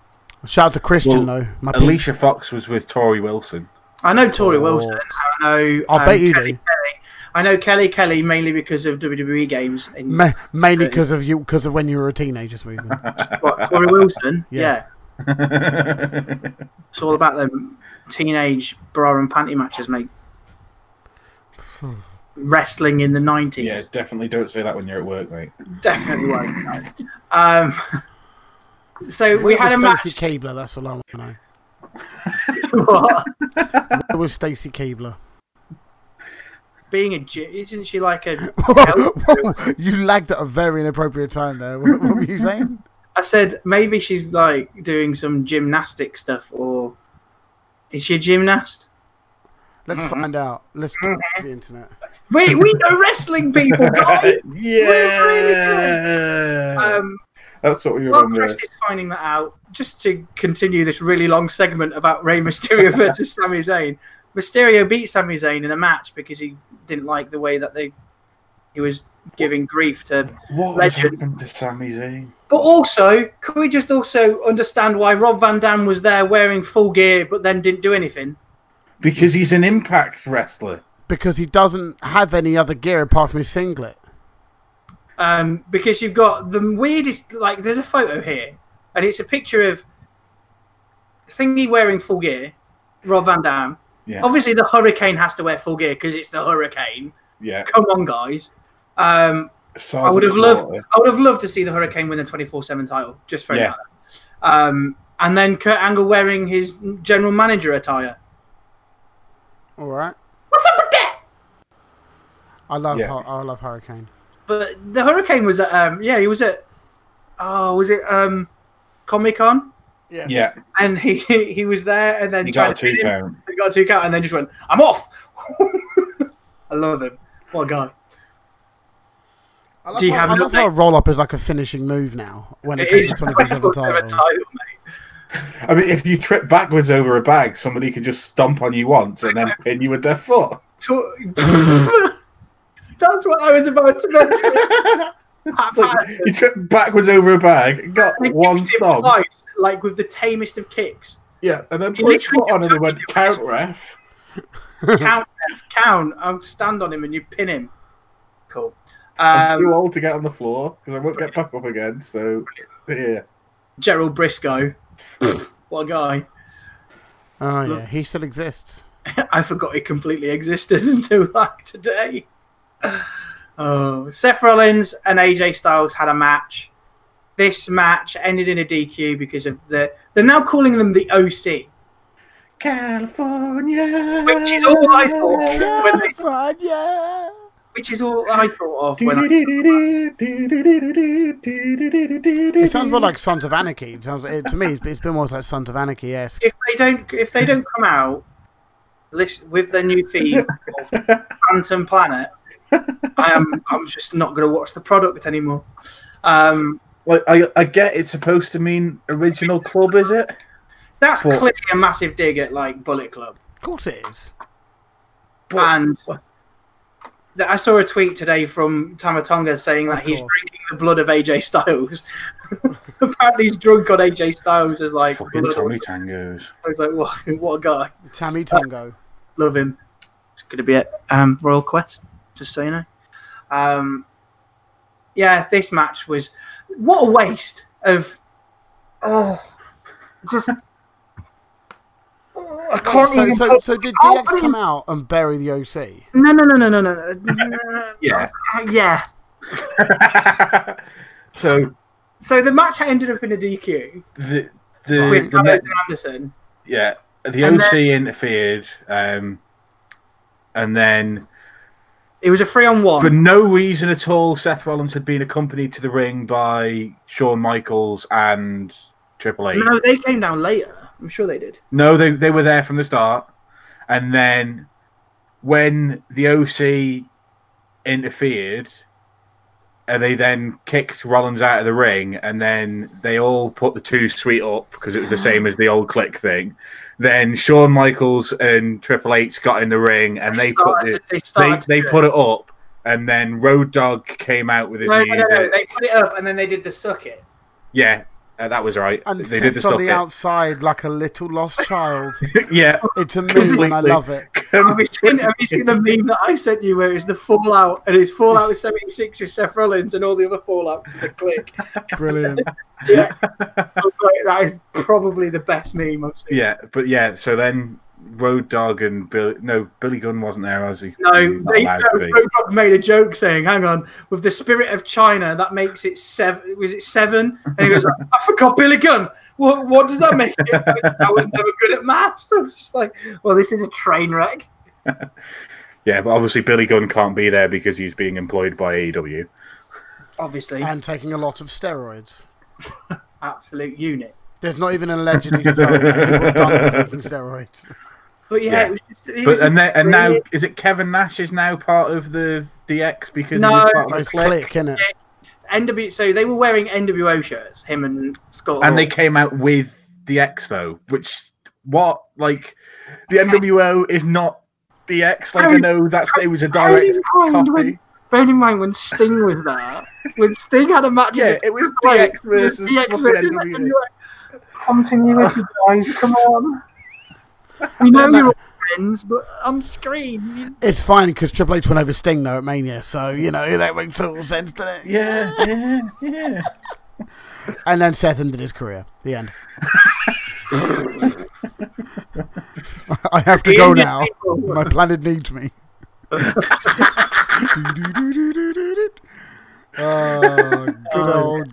Shout out to Christian though. Alicia Fox was with Tori Wilson. I know Tori Wilson. I know. I bet you Kelly do. Kelly. I know Kelly Kelly mainly because of WWE games. Mainly because of you, because of when you were a teenager. What, Tori Wilson? Yes. Yeah. It's all about them. Teenage bra and panty matches, mate. Wrestling in the 90s. Yeah, definitely don't say that when you're at work, mate. Definitely won't. No. So we had a match. Stacey Keebler, that's all I want to know. What? Where was Stacey Keebler? Being isn't she like a... You lagged at a very inappropriate time there. What were you saying? I said maybe she's like doing some gymnastic stuff or... Is she a gymnast? Let's find out. Let's go to the internet. Wait, we know wrestling people, guys. Yeah. We're really good. That's what we remember. Chris is finding that out. Just to continue this really long segment about Rey Mysterio versus Sami Zayn. Mysterio beat Sami Zayn in a match because he didn't like the way that he was giving grief to legends. What happened to Sami Zayn? But also, could we just also understand why Rob Van Dam was there wearing full gear but then didn't do anything? Because he's an Impact wrestler. Because he doesn't have any other gear apart from his singlet. Because you've got the weirdest, like, there's a photo here, and it's a picture of Thingy wearing full gear, Rob Van Dam. Yeah. Obviously, the Hurricane has to wear full gear because it's the Hurricane. Yeah. Come on, guys. I would have loved to see the Hurricane win the 24/7 title, just for another. And then Kurt Angle wearing his general manager attire. All right. What's up with that? I love Hurricane. But the Hurricane was at, he was at, Comic-Con? Yeah. Yeah. And he was there, and then he got a two-count. He got a two-count, and then just went, I'm off. I love him. What a guy. I love how a roll-up is like a finishing move now. When it is 24/7 title, mate. I mean, if you trip backwards over a bag, somebody could just stomp on you once and then pin you with their foot. That's what I was about to mention. Like, you trip backwards over a bag, got one stomp. Like with the tamest of kicks. Yeah, and then put his foot on and they went, count, ref. Count, ref, count. I'll stand on him and you pin him. Cool. I'm too old to get on the floor because I won't get back up again. So, yeah. Gerald Briscoe. What a guy. Oh, yeah. He still exists. I forgot he completely existed until like today. Oh, Seth Rollins and AJ Styles had a match. This match ended in a DQ because of they're now calling them the OC. California. Which is all I thought. California. Which is all I thought of when I... It sounds more like Sons of Anarchy. It sounds, to me, it's been more like Sons of Anarchy-esque. If they don't come out with their new theme of Phantom Planet, I'm just not going to watch the product anymore. I get it's supposed to mean Original Club, is it? That's clearly a massive dig at like Bullet Club. Of course it is. But I saw a tweet today from Tamatonga saying that he's drinking the blood of AJ Styles. Apparently, he's drunk on AJ Styles as like fucking Tommy Tangos. I was like, what a guy, Tammy Tongo. Love him. It's going to be at Royal Quest. Just so you know. Yeah, this match was what a waste of I can't even. So did DX come out and bury the OC? No. Yeah. So the match ended up in a DQ. With Gallows and Anderson. Yeah, the OC interfered, and then it was a 3-on-1 for no reason at all. Seth Rollins had been accompanied to the ring by Shawn Michaels and Triple H. No, they came down later. I'm sure they did. No, they were there from the start. And then when the OC interfered, they then kicked Rollins out of the ring, and then they all put the two sweet up because it was the same as the old click thing. Then Shawn Michaels and Triple H got in the ring, and they put it up, and then Road Dogg came out with his music. No, they put it up, and then they did the suck it. Yeah. That was right. And they did the stuff on the outside like a little lost child. Yeah, it's a meme, and I love it. Have you seen the meme that I sent you where it's the Fallout, and it's Fallout 76 is Seth Rollins, and all the other Fallouts are the click. Brilliant. Yeah, that is probably the best meme I've seen. Yeah, but yeah, so then Road Dogg and Billy Gunn wasn't there, was he? Road Dogg made a joke saying, "Hang on, with the spirit of China, that makes it seven. Was it seven?" And he goes, "I forgot Billy Gunn. What does that make it?" I was never good at maths. I was just like, "Well, this is a train wreck." Yeah, but obviously Billy Gunn can't be there because he's being employed by AEW, obviously, and taking a lot of steroids. Absolute unit. There's not even an allegedly taking steroids. But yeah, it was just. And now is it Kevin Nash is now part of the DX because he's part of the click, innit? Yeah. So they were wearing NWO shirts, him and Scott. And they came out with DX though, which the NWO is not DX. Like it was a direct copy. Bearing in mind when Sting was there, when Sting had a match, yeah, it was DX versus NWO. Continuity, guys, come on. You know you're friends, but I'm screaming. It's fine because Triple H went over Sting though at Mania, so you know that makes total sense, doesn't it? Yeah. And then Seth ended his career. The end. I have to go now. My planet needs me.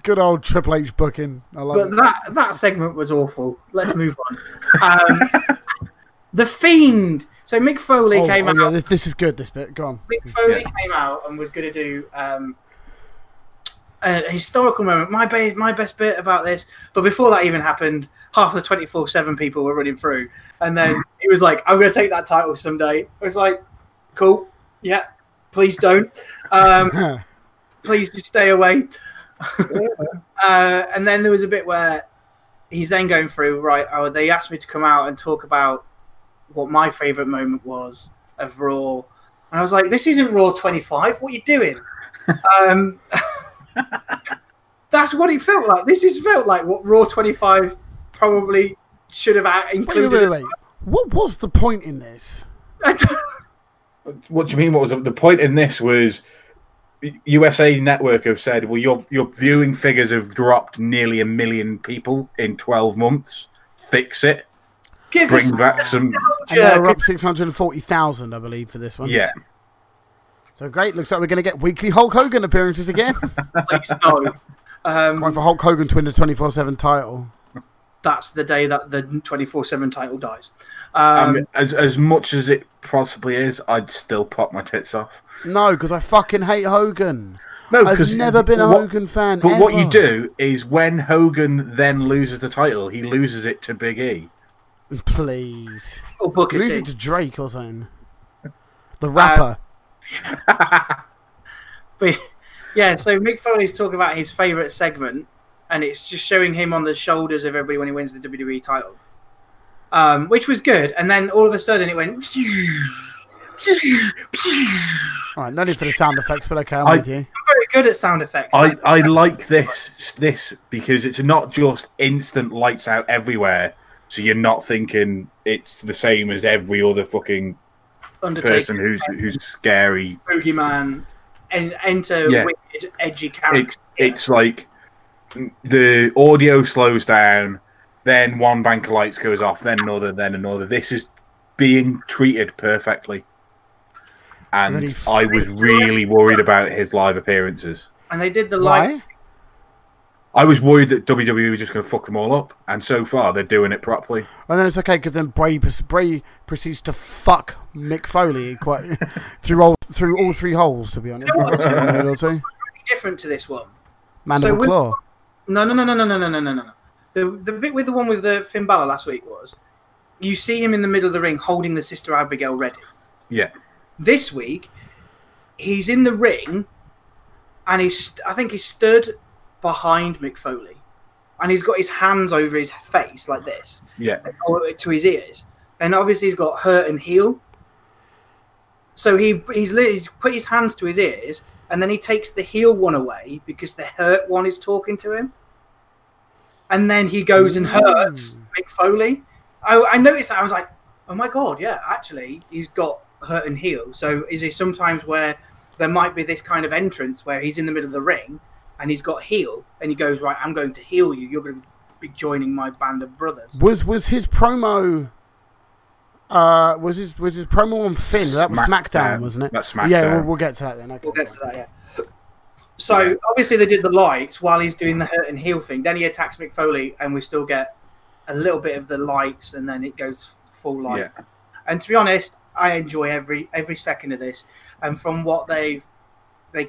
Good old Triple H booking. I love it. That segment was awful. Let's move on. The Fiend. So Mick Foley came out. Yeah, this is good. This bit. Go on. Mick Foley came out and was going to do a historical moment. My best bit about this. But before that even happened, half the 24/7 people were running through, and then it was like, "I'm going to take that title someday." I was like, "Cool, yeah, please don't." Please just stay away. And then there was a bit where he's then going through, right, they asked me to come out and talk about what my favourite moment was of Raw. And I was like, this isn't Raw 25. What are you doing? That's what it felt like. This has felt like what Raw 25 probably should have included. Wait. What was the point in this? What do you mean? What was the point in this was... USA Network have said, well, your viewing figures have dropped nearly 1 million people in 12 months. Fix it. Bring back some... We're up 640,000, I believe, for this one. Yeah. So great. Looks like we're going to get weekly Hulk Hogan appearances again. Please no. Going for Hulk Hogan to win the 24/7 title. That's the day that the 24/7 title dies. As much as it possibly is, I'd still pop my tits off. No, because I fucking hate Hogan. No, I've never been a Hogan fan. But ever. What you do is when Hogan then loses the title, he loses it to Big E. Please. Or Booker T. Lose it to Drake or something. The rapper. But, yeah, so Mick Foley's talking about his favourite segment. And it's just showing him on the shoulders of everybody when he wins the WWE title, which was good. And then all of a sudden it went. All right, no need for the sound effects, but okay, I'm with you. I'm very good at sound effects. I like this because it's not just instant lights out everywhere, so you're not thinking it's the same as every other fucking Undertaker person who's scary, boogeyman, and wicked, edgy character. It's like. The audio slows down, then one bank of lights goes off, then another, then another. This is being treated perfectly. And I was really worried about his live appearances. And they did the live... I was worried that WWE were just going to fuck them all up. And so far, they're doing it properly. And then it's okay, because then Bray proceeds to fuck Mick Foley quite through all three holes, to be honest. It's really different to this one. Mandible Claw. No. The bit with the one with the Finn Balor last week was, you see him in the middle of the ring holding the Sister Abigail ready. Yeah. This week, he's in the ring, and I think he's stood behind Mick Foley, and he's got his hands over his face like this. Yeah. To his ears, and obviously he's got hurt and heel. So he's put his hands to his ears. And then he takes the heel one away because the hurt one is talking to him. And then he goes and hurts Mick Foley. I noticed that. I was like, oh, my God, yeah, actually, he's got hurt and heel. So is it sometimes where there might be this kind of entrance where he's in the middle of the ring and he's got heel and he goes, right, I'm going to heal you. You're going to be joining my band of brothers. Was his promo... was his promo on Finn? That was SmackDown, wasn't it? That's SmackDown. Yeah, we'll get to that then. Okay. We'll get to that, yeah. So, obviously, they did the lights while he's doing the hurt and heel thing. Then he attacks Mick Foley, and we still get a little bit of the lights, and then it goes full light. Yeah. And to be honest, I enjoy every second of this. And from what they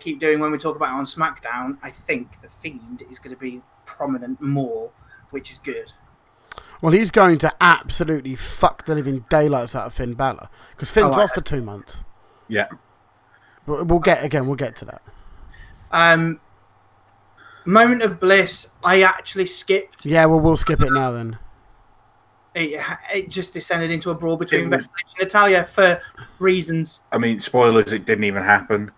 keep doing when we talk about it on SmackDown, I think The Fiend is going to be prominent more, which is good. Well, he's going to absolutely fuck the living daylights out of Finn Balor because Finn's off for 2 months. Yeah, but we'll get to that. Moment of bliss. I actually skipped. Yeah, well, we'll skip it now then. It just descended into a brawl between Beth and Natalya for reasons. I mean, spoilers. It didn't even happen.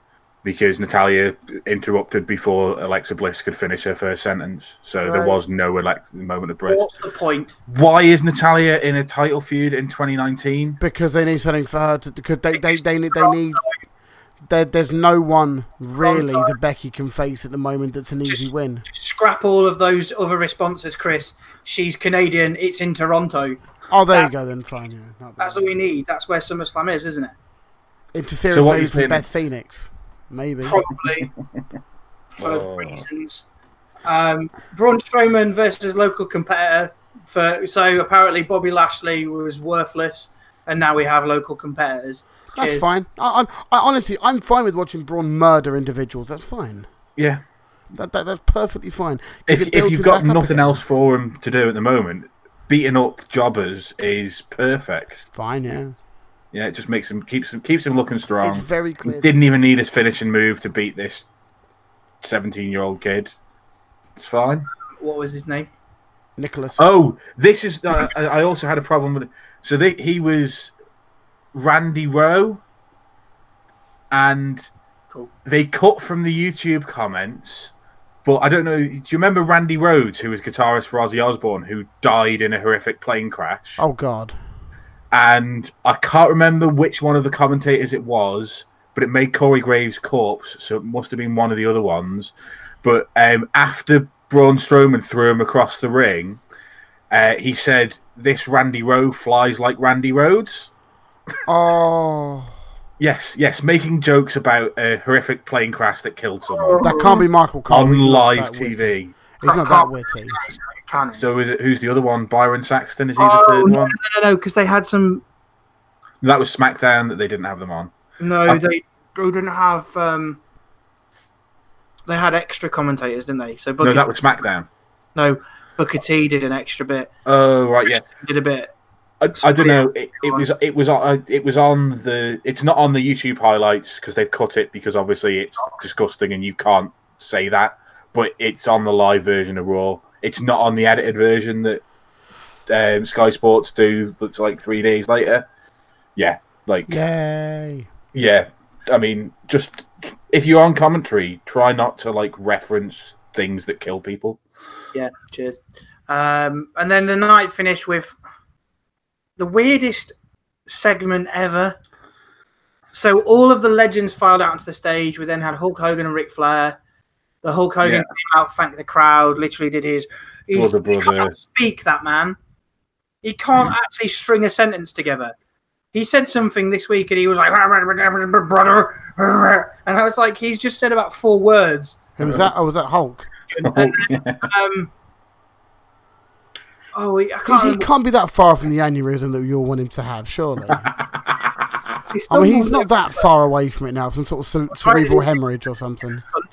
because Natalya interrupted before Alexa Bliss could finish her first sentence. So there was no moment of breath. What's the point? Why is Natalya in a title feud in 2019? Because they need something for her to... Because there's no one really that Becky can face at the moment that's an easy win. Just scrap all of those other responses, Chris. She's Canadian. It's in Toronto. Oh, there you go then. Fine. Yeah, that's all we need. That's where SummerSlam is, isn't it? Interference maybe for Beth Phoenix. Maybe. Probably. For reasons. Braun Strowman versus local competitor. So apparently Bobby Lashley was worthless, and now we have local competitors. Cheers. That's fine. I honestly, I'm fine with watching Braun murder individuals. That's fine. Yeah. That's perfectly fine. If you've got nothing else for him to do at the moment, beating up jobbers is perfect. Fine, yeah. Yeah, it just makes him keeps him looking strong. It's very clear. Didn't even need his finishing move to beat this 17-year-old kid. It's fine. What was his name? Nicholas. Oh, this is. I also had a problem with. So he was Randy Rowe, and they cut from the YouTube comments. But I don't know. Do you remember Randy Rhodes, who was guitarist for Ozzy Osbourne, who died in a horrific plane crash? Oh God. And I can't remember which one of the commentators it was, but it made Corey Graves' corpse, so it must have been one of the other ones. But after Braun Strowman threw him across the ring, he said, "This Randy Rowe flies like Randy Rhodes." Oh. Yes, making jokes about a horrific plane crash that killed someone. That can't be Michael Cole. On live TV. It's not that witty. So who's the other one? Byron Saxton? Is he the third one? No, because they had some... That was SmackDown that they didn't have them on. No, they didn't have... They had extra commentators, didn't they? So no, that was SmackDown. No, Booker T did an extra bit. Oh, right, yeah. Did a bit. I don't know. It was on the... It's not on the YouTube highlights because they've cut it because obviously it's disgusting and you can't say that. But it's on the live version of Raw. It's not on the edited version that Sky Sports do. That's like 3 days later. Yeah, like yay. Yeah, I mean, just if you're on commentary, try not to reference things that kill people. Yeah, cheers. And then the night finished with the weirdest segment ever. So all of the legends filed out onto the stage. We then had Hulk Hogan and Ric Flair. The Hulk Hogan came out, thanked the crowd, literally did his... He can't speak, that man. He can't actually string a sentence together. He said something this week and he was like... brother. And I was like, he's just said about 4 words. Who was that? Oh, was that Hulk? He can't be that far from the aneurysm that we all want him to have, surely. I mean, he's not that far away from it now, from sort of cerebral hemorrhage or something.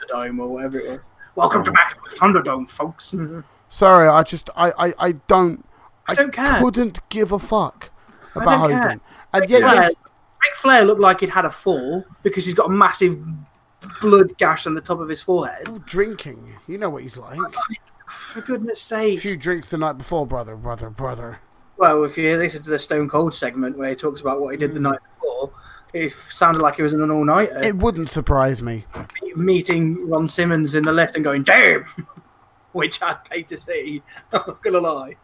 Thunderdome or whatever it is. Welcome to back to the Thunderdome, folks. Sorry, I couldn't give a fuck about Hogan. And yet, Ric Flair looked like he'd had a fall because he's got a massive blood gash on the top of his forehead. Oh, drinking. You know what he's like. For goodness sake. A few drinks the night before, brother. Well, if you listen to the Stone Cold segment where he talks about what he did the night before, it sounded like he was in an all-nighter. It wouldn't surprise me. Meeting Ron Simmons in the left and going, damn! Which I'd pay to see. I'm not going to lie.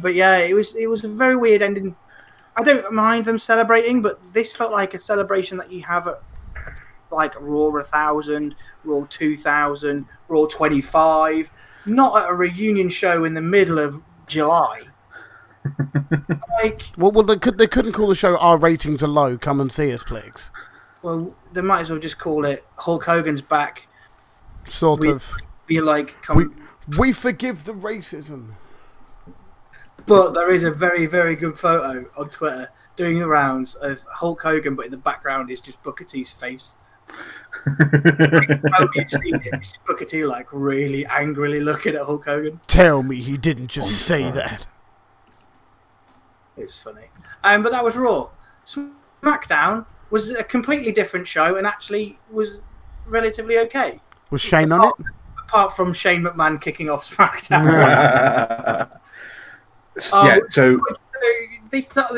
But yeah, it was a very weird ending. I don't mind them celebrating, but this felt like a celebration that you have at Raw 1000, Raw 2000, Raw 25. Not at a reunion show in the middle of July. Well, they couldn't call the show "Our ratings are low, come and see us, please." Well, they might as well just call it "Hulk Hogan's back." We forgive the racism. But there is a very, very good photo on Twitter doing the rounds of Hulk Hogan, but in the background is just Booker T's face. It's Booker T really angrily looking at Hulk Hogan. Tell me he didn't just say that. It's funny. But that was Raw. SmackDown was a completely different show and actually was relatively okay. Was Shane on it? Apart from Shane McMahon kicking off SmackDown. So they started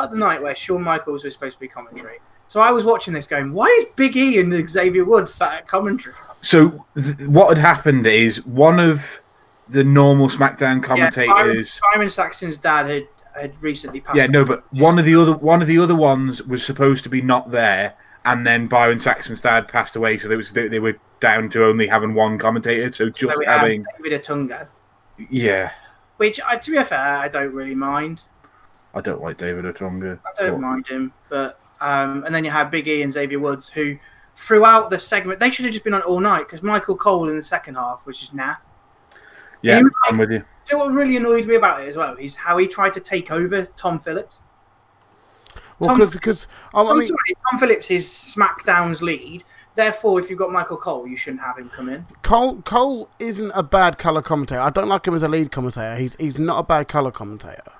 the night where Shawn Michaels was supposed to be commentary. So I was watching this going, why is Big E and Xavier Woods sat at commentary? So what had happened is one of the normal SmackDown commentators, Byron Saxton's dad had recently passed. Yeah, no, but one of the other ones was supposed to be not there, and then Byron Saxton's dad passed away, so they were down to only having one commentator. So just having David Otunga. Yeah. Which, to be fair, I don't really mind. I don't like David Otunga. I don't mind him, but and then you had Big E and Xavier Woods, who throughout the segment they should have just been on all night, because Michael Cole in the second half was just naff. Yeah, like, I'm with you. You know what really annoyed me about it as well is how he tried to take over Tom Phillips. Well, because Tom Phillips is SmackDown's lead. Therefore, if you've got Michael Cole, you shouldn't have him come in. Cole isn't a bad colour commentator. I don't like him as a lead commentator. He's not a bad colour commentator.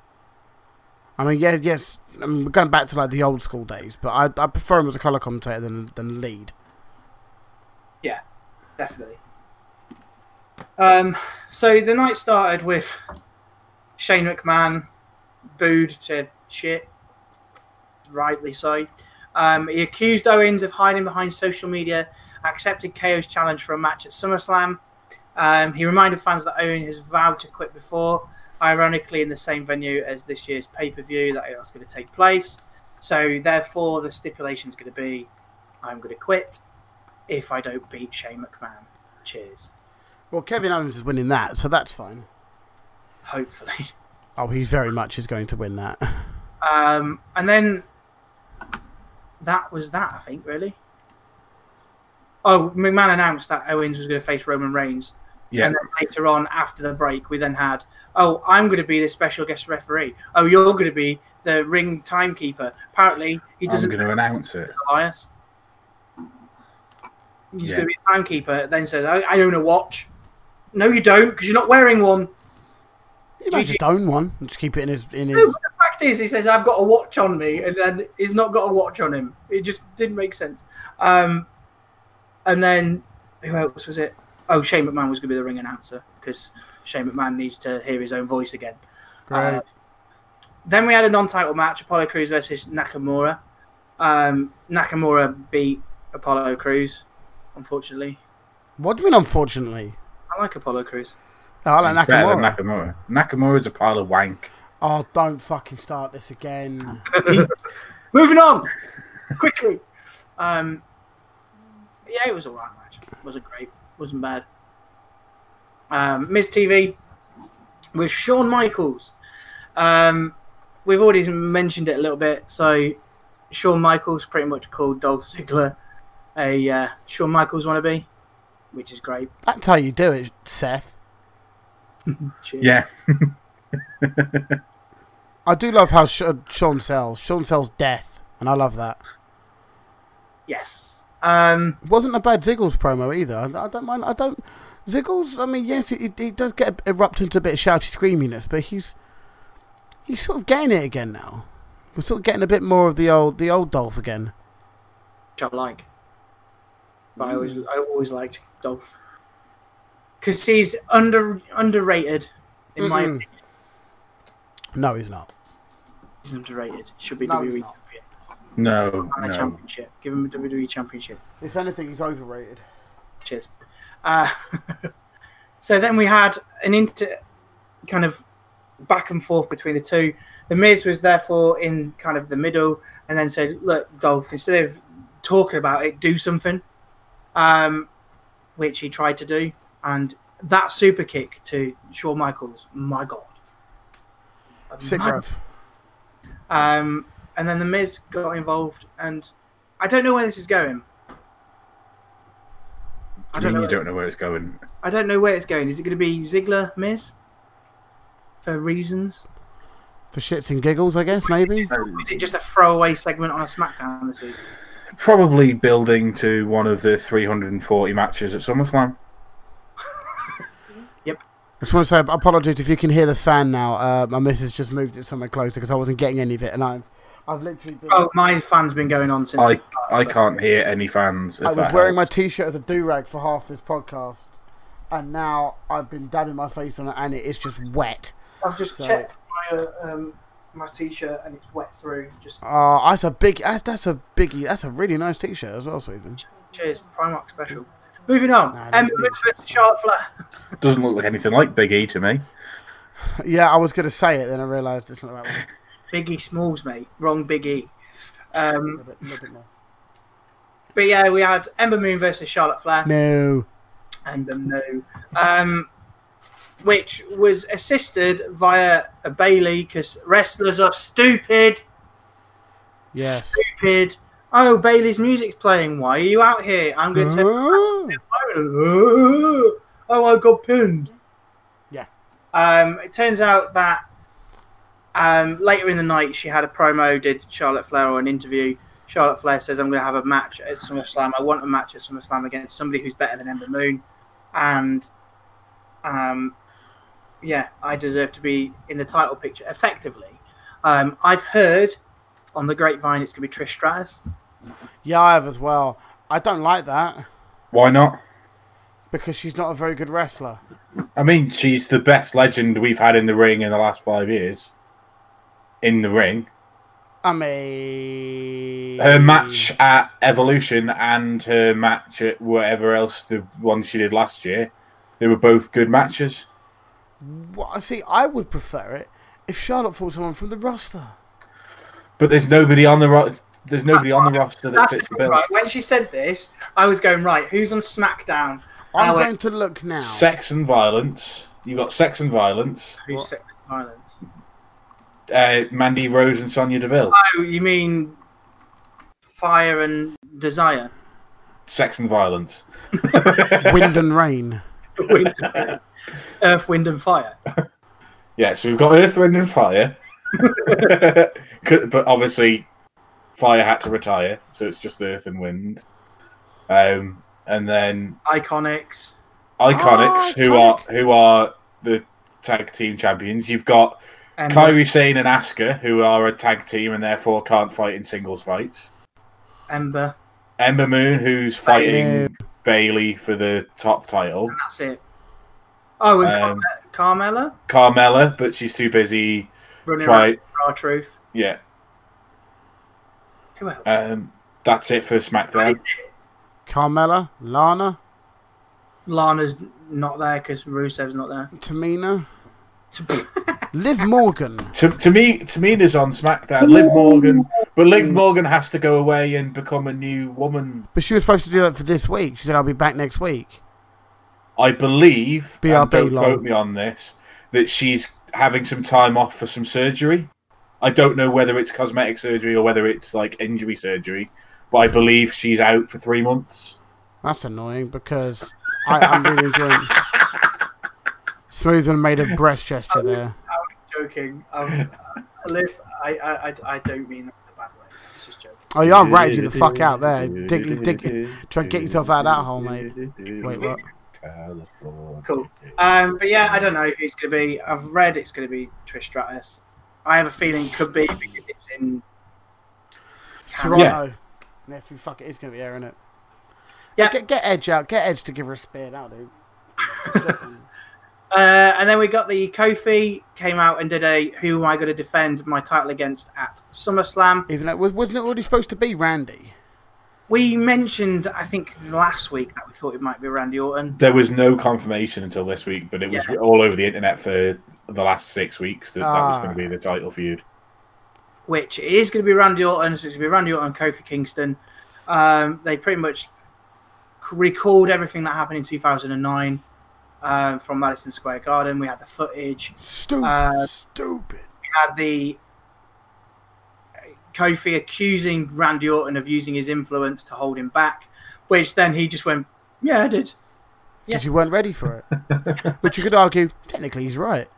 I mean, yes. I'm going back to like the old school days, but I prefer him as a colour commentator than lead. Yeah, definitely. So the night started with Shane McMahon booed to shit, rightly so. He accused Owens of hiding behind social media, accepted KO's challenge for a match at SummerSlam. He reminded fans that Owens has vowed to quit before, ironically in the same venue as this year's pay-per-view that is going to take place. So therefore the stipulation is going to be, I'm going to quit if I don't beat Shane McMahon. Cheers. Well, Kevin Owens is winning that, so that's fine. Hopefully. Oh, he very much is going to win that. And then that was that, I think, really. Oh, McMahon announced that Owens was going to face Roman Reigns. Yeah. And then later on, after the break, we then had, oh, I'm going to be this special guest referee. Oh, you're going to be the ring timekeeper. Apparently, he doesn't... I'm going to announce it. Elias. He's going to be a timekeeper. Then says, I own a watch. No, you don't, because you're not wearing one. You might just own one and just keep it in his... No, but the fact is, he says, I've got a watch on me, and then he's not got a watch on him. It just didn't make sense. And then, who else was it? Oh, Shane McMahon was going to be the ring announcer, because Shane McMahon needs to hear his own voice again. Great. Then we had a non-title match, Apollo Crews versus Nakamura. Nakamura beat Apollo Crews, unfortunately. What do you mean, unfortunately? I like Apollo Crews. No, I like Nakamura. Nakamura's a pile of wank. Oh, don't fucking start this again. Moving on! Quickly! Yeah, it was alright match. It wasn't great. It wasn't bad. Miz TV with Shawn Michaels. We've already mentioned it a little bit. So, Shawn Michaels pretty much called Dolph Ziggler a Shawn Michaels wannabe, which is great. That's how you do it, Seth. Yeah. I do love how Shawn sells. Shawn sells death, and I love that. Yes. Wasn't a bad Ziggles promo either. I don't mind. I don't. Ziggles. I mean, yes, he does get erupt into a bit of shouty screaminess, but he's sort of getting it again now. We're sort of getting a bit more of the old Dolph again. Which I like. But I always liked Dolph. Because he's underrated, in my opinion. No, he's not. He's underrated. Should be WWE champion. No, championship. Give him a WWE championship. If anything, he's overrated. Cheers. So then we had an kind of back and forth between the two. The Miz was therefore in kind of the middle, and then said, "Look, Dolph, instead of talking about it, do something," which he tried to do. And that super kick to Shawn Michaels, my God. Sick rev. And then The Miz got involved, and I don't know where this is going. I don't know where it's going. Is it going to be Ziggler, Miz? For reasons? For shits and giggles, I guess, maybe? Or is it just a throwaway segment on a SmackDown this week? Probably building to one of the 340 matches at SummerSlam. I just want to say apologies if you can hear the fan now. My missus just moved it somewhere closer because I wasn't getting any of it, and I've literally been... Oh, my fan's been going on since... I can't hear any fans. I was wearing my T-shirt as a do-rag for half this podcast, and now I've been dabbing my face on it, and it is just wet. I've just checked my my t-shirt and it's wet through. Just oh, that's a big, that's a biggie. That's a really nice t-shirt as well, Sweden. Cheers, Primark special. Moving on, Ember versus Charlotte Flair. Doesn't look like anything like Big E to me. Yeah, I was going to say it, then I realised it's not that one. Big E Smalls, mate. Wrong Big E. A little bit more. But yeah, we had Ember Moon versus Charlotte Flair. No. Ember, no. Which was assisted via a Bailey because wrestlers are stupid. Yes. Stupid. Oh, Bailey's music's playing. Why are you out here? I'm going to. Oh, I got pinned. Yeah. It turns out that later in the night she had a promo. Did Charlotte Flair or an interview? Charlotte Flair says, "I'm going to have a match at SummerSlam. I want a match at SummerSlam against somebody who's better than Ember Moon." And yeah, I deserve to be in the title picture. Effectively, I've heard on the grapevine it's going to be Trish Stratus. Yeah, I have as well. I don't like that. Why not? Because she's not a very good wrestler. I mean, she's the best legend we've had in the ring in the last 5 years. In the ring. I mean... Her match at Evolution and her match at whatever else, the one she did last year, they were both good matches. Well, see, I would prefer it if Charlotte fought someone from the roster. But there's nobody on the roster. There's nobody on the roster that fits the bill. Right. When she said this, I was going, right, who's on SmackDown? I'm going to look now. Sex and Violence. You've got Sex and Violence. Who's what? Sex and Violence? Mandy Rose and Sonya Deville. Oh, you mean Fire and Desire? Sex and Violence. Wind and Rain. Wind and Rain. Earth, Wind and Fire. Yeah, so we've got Earth, Wind and Fire. But obviously Fire had to retire, so it's just Earth and Wind. And then Iconics. Iconics, who are the tag team champions. You've got Kairi Sane and Asuka, who are a tag team and therefore can't fight in singles fights. Ember Moon, who's fighting Bayley for the top title. And that's it. Oh, and Carmella? Carmella, but she's too busy running around R-Truth. Yeah. Who else? That's it for SmackDown. Carmella? Lana? Lana's not there because Rusev's not there. Tamina? Liv Morgan. Tamina's on SmackDown. Liv Morgan. But Liv Morgan has to go away and become a new woman. But she was supposed to do that for this week. She said, I'll be back next week. I believe, and don't quote me on this, that she's having some time off for some surgery. I don't know whether it's cosmetic surgery or whether it's like injury surgery, but I believe she's out for 3 months. That's annoying because I'm really enjoying Smoothman made a breast gesture there. I was joking. I don't mean that in a bad way. I was just joking. Oh, you are ratted you the fuck out there. Dig, try and get yourself out of that hole, mate. Wait, what? Cool. But yeah, I don't know who it's going to be. I've read it's going to be Trish Stratus. I have a feeling it could be because it's in Toronto. Yeah. Yes, fuck it is going to be there, isn't it? Yeah. Get Edge out. Get Edge to give her a spear. That'll do. And then we got the Kofi came out and did a who am I going to defend my title against at SummerSlam. Even though, wasn't it already supposed to be Randy? We mentioned, I think, last week that we thought it might be Randy Orton. There was no confirmation until this week, but it was all over the internet for the last 6 weeks that that was going to be the title feud. Which is going to be Randy Orton, so it's going to be Randy Orton and Kofi Kingston. They pretty much recalled everything that happened in 2009 from Madison Square Garden. We had the footage. Stupid, stupid. We had the... Kofi accusing Randy Orton of using his influence to hold him back, which then he just went, yeah, I did. Because you weren't ready for it. Which you could argue, technically he's right.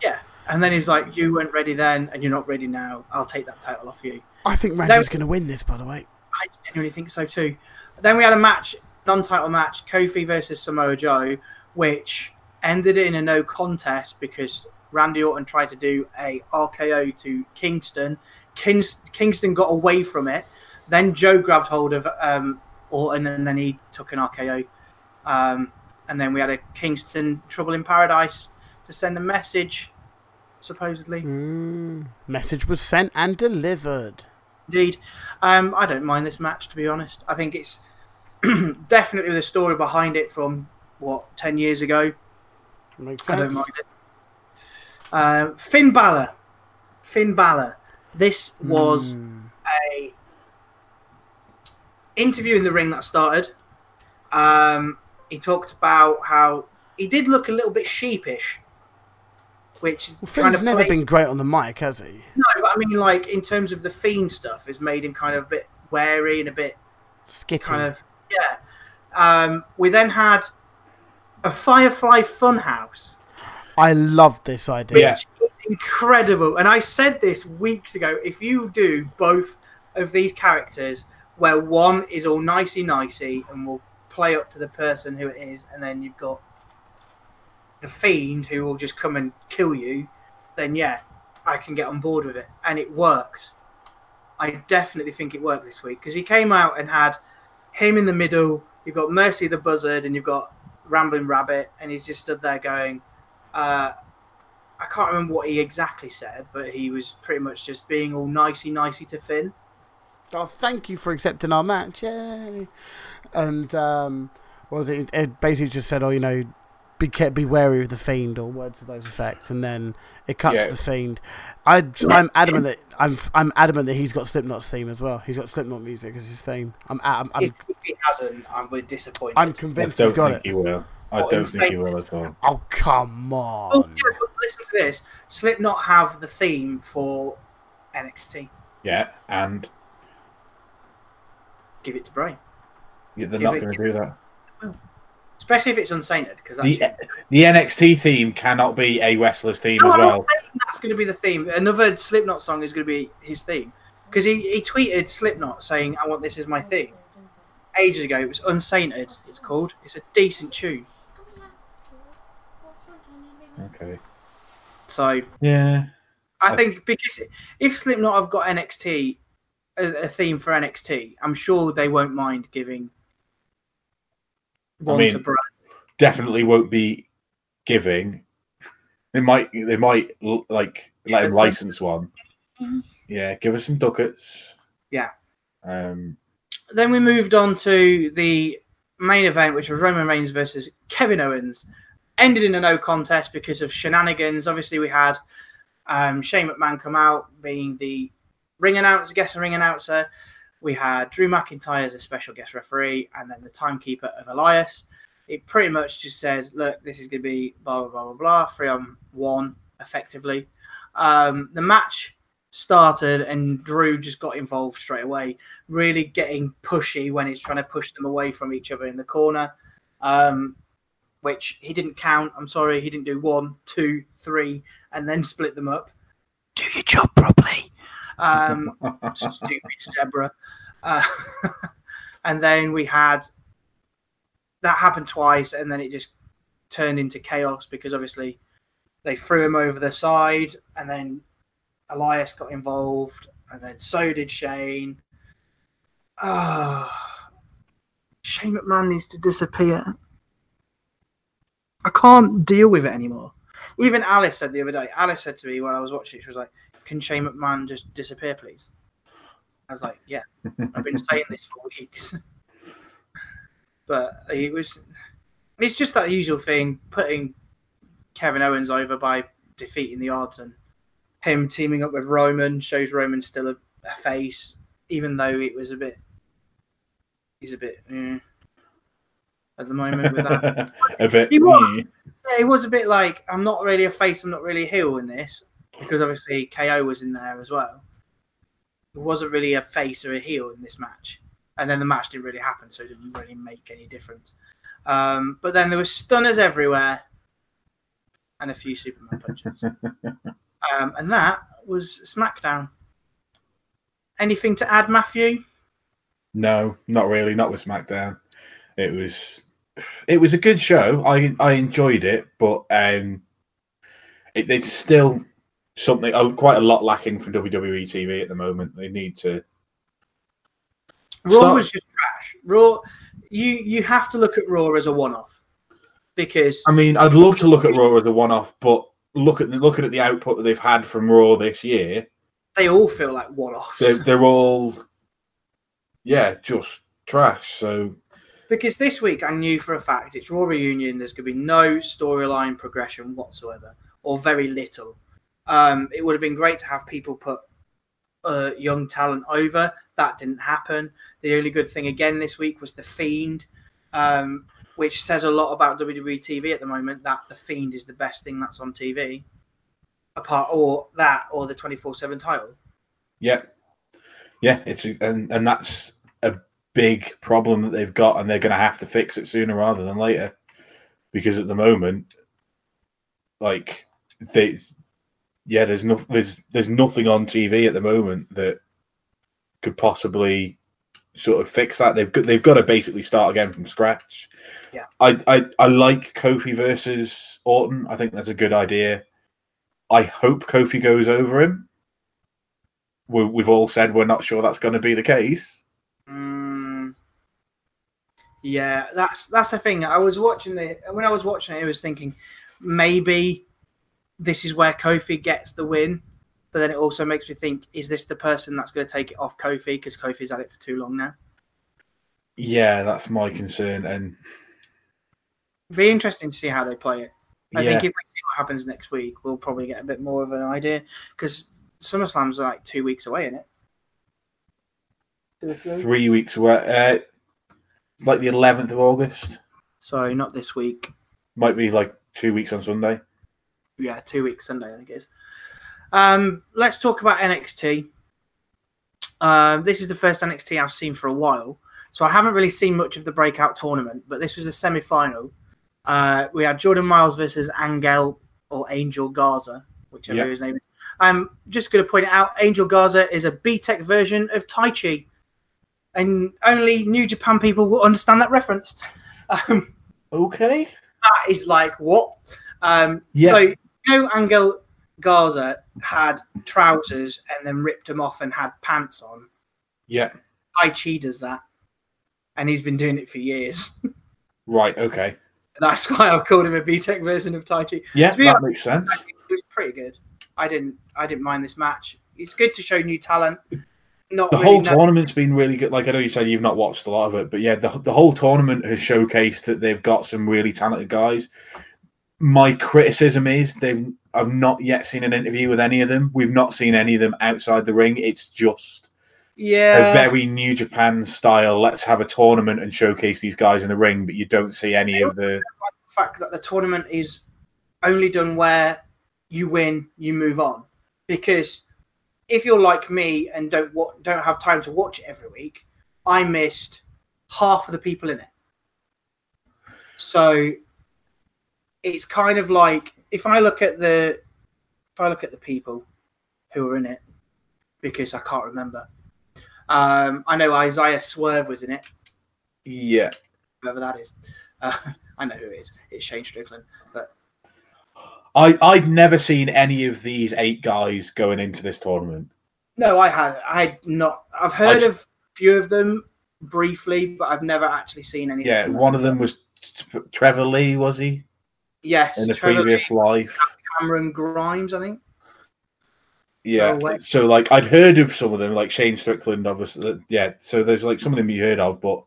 Yeah. And then he's like, you weren't ready then and you're not ready now. I'll take that title off you. I think Randy's going to win this, by the way. I genuinely think so too. Then we had a match, non-title match, Kofi versus Samoa Joe, which ended in a no contest because Randy Orton tried to do a RKO to Kingston. Kingston got away from it. Then Joe grabbed hold of Orton, and then he took an RKO. And then we had a Kingston Trouble in Paradise to send a message supposedly. Message was sent and delivered. Indeed. I don't mind this match, to be honest. I think it's definitely the story behind it from, what, 10 years ago. Makes sense. I don't mind it. Finn Balor. Finn Balor. This was a interview in the ring that started. He talked about how he did look a little bit sheepish, which Finn's never been great on the mic, has he? No, but I mean, like, in terms of the Fiend stuff, it's made him kind of a bit wary and a bit skittish. Kind of, yeah. We then had a Firefly Funhouse. I love this idea. Which is incredible. And I said this weeks ago. If you do both of these characters, where one is all nicey-nicey and will play up to the person who it is, and then you've got the Fiend who will just come and kill you, then yeah, I can get on board with it. And it worked. I definitely think it worked this week, because he came out and had him in the middle, you've got Mercy the Buzzard, and you've got Rambling Rabbit, and he's just stood there going, I can't remember what he exactly said, but he was pretty much just being all nicey-nicey to Finn. Oh, thank you for accepting our match, yay! And, what was it? It basically just said, oh, you know, be wary of the Fiend, or words to those effects, and then it cuts the Fiend. I'm adamant that I'm adamant that he's got Slipknot's theme as well. He's got Slipknot music as his theme. If he hasn't, we're disappointed. I'm convinced he's got it. He will. I don't think he will at all. Oh, come on! Oh, yeah, but listen to this. Slipknot have the theme for NXT. Yeah, and give it to Bray. Yeah, they're not going to do that. Oh. Especially if it's unsainted, because the NXT theme cannot be a wrestler's theme as well. I'm not saying that's going to be the theme. Another Slipknot song is going to be his theme, because he tweeted Slipknot saying, "I want this as my theme." Ages ago, it was Unsainted. It's called. It's a decent tune. Okay. So yeah, I think because if Slipknot have got NXT a theme for NXT, I'm sure they won't mind giving. I mean, definitely won't be giving. They might like let him license one. Yeah, give us some ducats. Yeah. Then we moved on to the main event, which was Roman Reigns versus Kevin Owens. Ended in a no contest because of shenanigans. Obviously, we had Shane McMahon come out being the ring announcer, guest ring announcer. We had Drew McIntyre as a special guest referee, and then the timekeeper of Elias. It pretty much just said, look, this is going to be blah, blah, blah, blah, blah, 3-on-1, effectively. The match started, and Drew just got involved straight away, really getting pushy when he's trying to push them away from each other in the corner, which he didn't count. I'm sorry, he didn't do 1, 2, 3, and then split them up. Do your job properly. Stupid Deborah. And then we had that happen twice, and then it just turned into chaos because obviously they threw him over the side, and then Elias got involved, and then so did Shane. Shane McMahon needs to disappear. I can't deal with it anymore. Even Alice said the other day, Alice said to me while I was watching, she was like, can Shane McMahon just disappear, please? I was like, yeah, I've been saying this for weeks. But it's just that usual thing, putting Kevin Owens over by defeating the odds, and him teaming up with Roman shows Roman still a face, even though it was he's a bit at the moment with that. A bit. He was a bit like, I'm not really a face, I'm not really a heel in this. Because obviously KO was in there as well. It wasn't really a face or a heel in this match. And then the match didn't really happen, so it didn't really make any difference. But then there were stunners everywhere and a few Superman punches. And that was SmackDown. Anything to add, Matthew? No, not really. Not with SmackDown. It was a good show. I enjoyed it, but it's still something quite a lot lacking from WWE TV at the moment. They need to. Raw was just trash. Raw, you have to look at Raw as a one-off, because I'd love to look at Raw as a one-off, but looking at the output that they've had from Raw this year, they all feel like one-offs. They're all, yeah, just trash. So because this week I knew for a fact it's Raw Reunion. There's going to be no storyline progression whatsoever, or very little. It would have been great to have people put young talent over. That didn't happen. The only good thing again this week was The Fiend, which says a lot about WWE TV at the moment, that The Fiend is the best thing that's on TV, apart or that or the 24/7 title. Yeah, yeah, it's and that's a big problem that they've got, and they're going to have to fix it sooner rather than later, because at the moment, like they. Yeah, there's nothing on TV at the moment that could possibly sort of fix that. They've got to basically start again from scratch. Yeah, I like Kofi versus Orton. I think that's a good idea. I hope Kofi goes over him. We've all said we're not sure that's going to be the case. Yeah, that's the thing. When I was watching it, I was thinking maybe. This is where Kofi gets the win. But then it also makes me think, is this the person that's going to take it off Kofi? Because Kofi's had it for too long now. Yeah, that's my concern. And it'd be interesting to see how they play it. I think if we see what happens next week, we'll probably get a bit more of an idea. Because SummerSlam's like 2 weeks away, isn't it? 3 weeks away. It's like the 11th of August. So not this week. Might be like 2 weeks on Sunday. Yeah, 2 weeks Sunday, I think it is. Let's talk about NXT. This is the first NXT I've seen for a while. So I haven't really seen much of the breakout tournament, but this was the semi-final. We had Jordan Miles versus Angel Garza, whichever his name is. I'm just going to point out, Angel Garza is a B-Tech version of Tai Chi. And only New Japan people will understand that reference. Okay. That is like, what? So Angel Garza had trousers and then ripped them off and had pants on. Yeah. Tai Chi does that. And he's been doing it for years. Right, okay. That's why I've called him a BTEC version of Tai Chi. Yeah, that makes sense. It was pretty good. I didn't mind this match. It's good to show new talent. The whole tournament's been really good. Like, I know you said you've not watched a lot of it, but yeah, the whole tournament has showcased that they've got some really talented guys. My criticism is I've not yet seen an interview with any of them. We've not seen any of them outside the ring. It's just a very New Japan style. Let's have a tournament and showcase these guys in the ring, but you don't see any of the fact that the tournament is only done where you win, you move on. Because if you're like me and don't have time to watch it every week, I missed half of the people in it. So. It's kind of like if I look at the people who are in it, because I can't remember. I know Isaiah Swerve was in it. Yeah, whoever that is, I know who it is. It's Shane Strickland. But I'd never seen any of these 8 guys going into this tournament. No, I had. I've heard of a few of them briefly, but I've never actually seen any. Yeah, one of them was Trevor Lee, was he? Yes, in a previous life, Cameron Grimes, I think. Yeah, so like I'd heard of some of them, like Shane Strickland, obviously. Yeah, so there's like some of them you heard of, but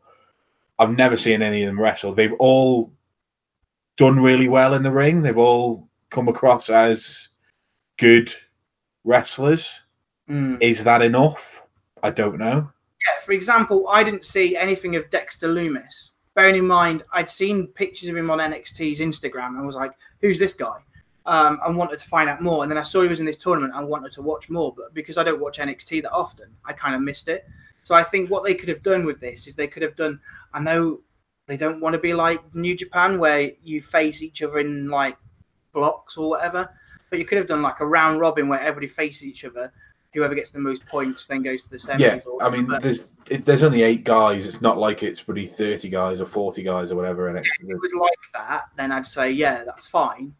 I've never seen any of them wrestle. They've all done really well in the ring. They've all come across as good wrestlers. Is that enough? I don't know. Yeah, for example, I didn't see anything of Dexter Loomis. Bearing in mind, I'd seen pictures of him on NXT's Instagram and was like, who's this guy? And wanted to find out more. And then I saw he was in this tournament and wanted to watch more. But because I don't watch NXT that often, I kind of missed it. So I think what they could have done with this is they could have done... I know they don't want to be like New Japan where you face each other in like blocks or whatever. But you could have done like a round robin where everybody faces each other. Whoever gets the most points then goes to the semis. Yeah, I mean, there's only 8 guys. It's not like it's really 30 guys or 40 guys or whatever. If it was like that, then I'd say, yeah, that's fine.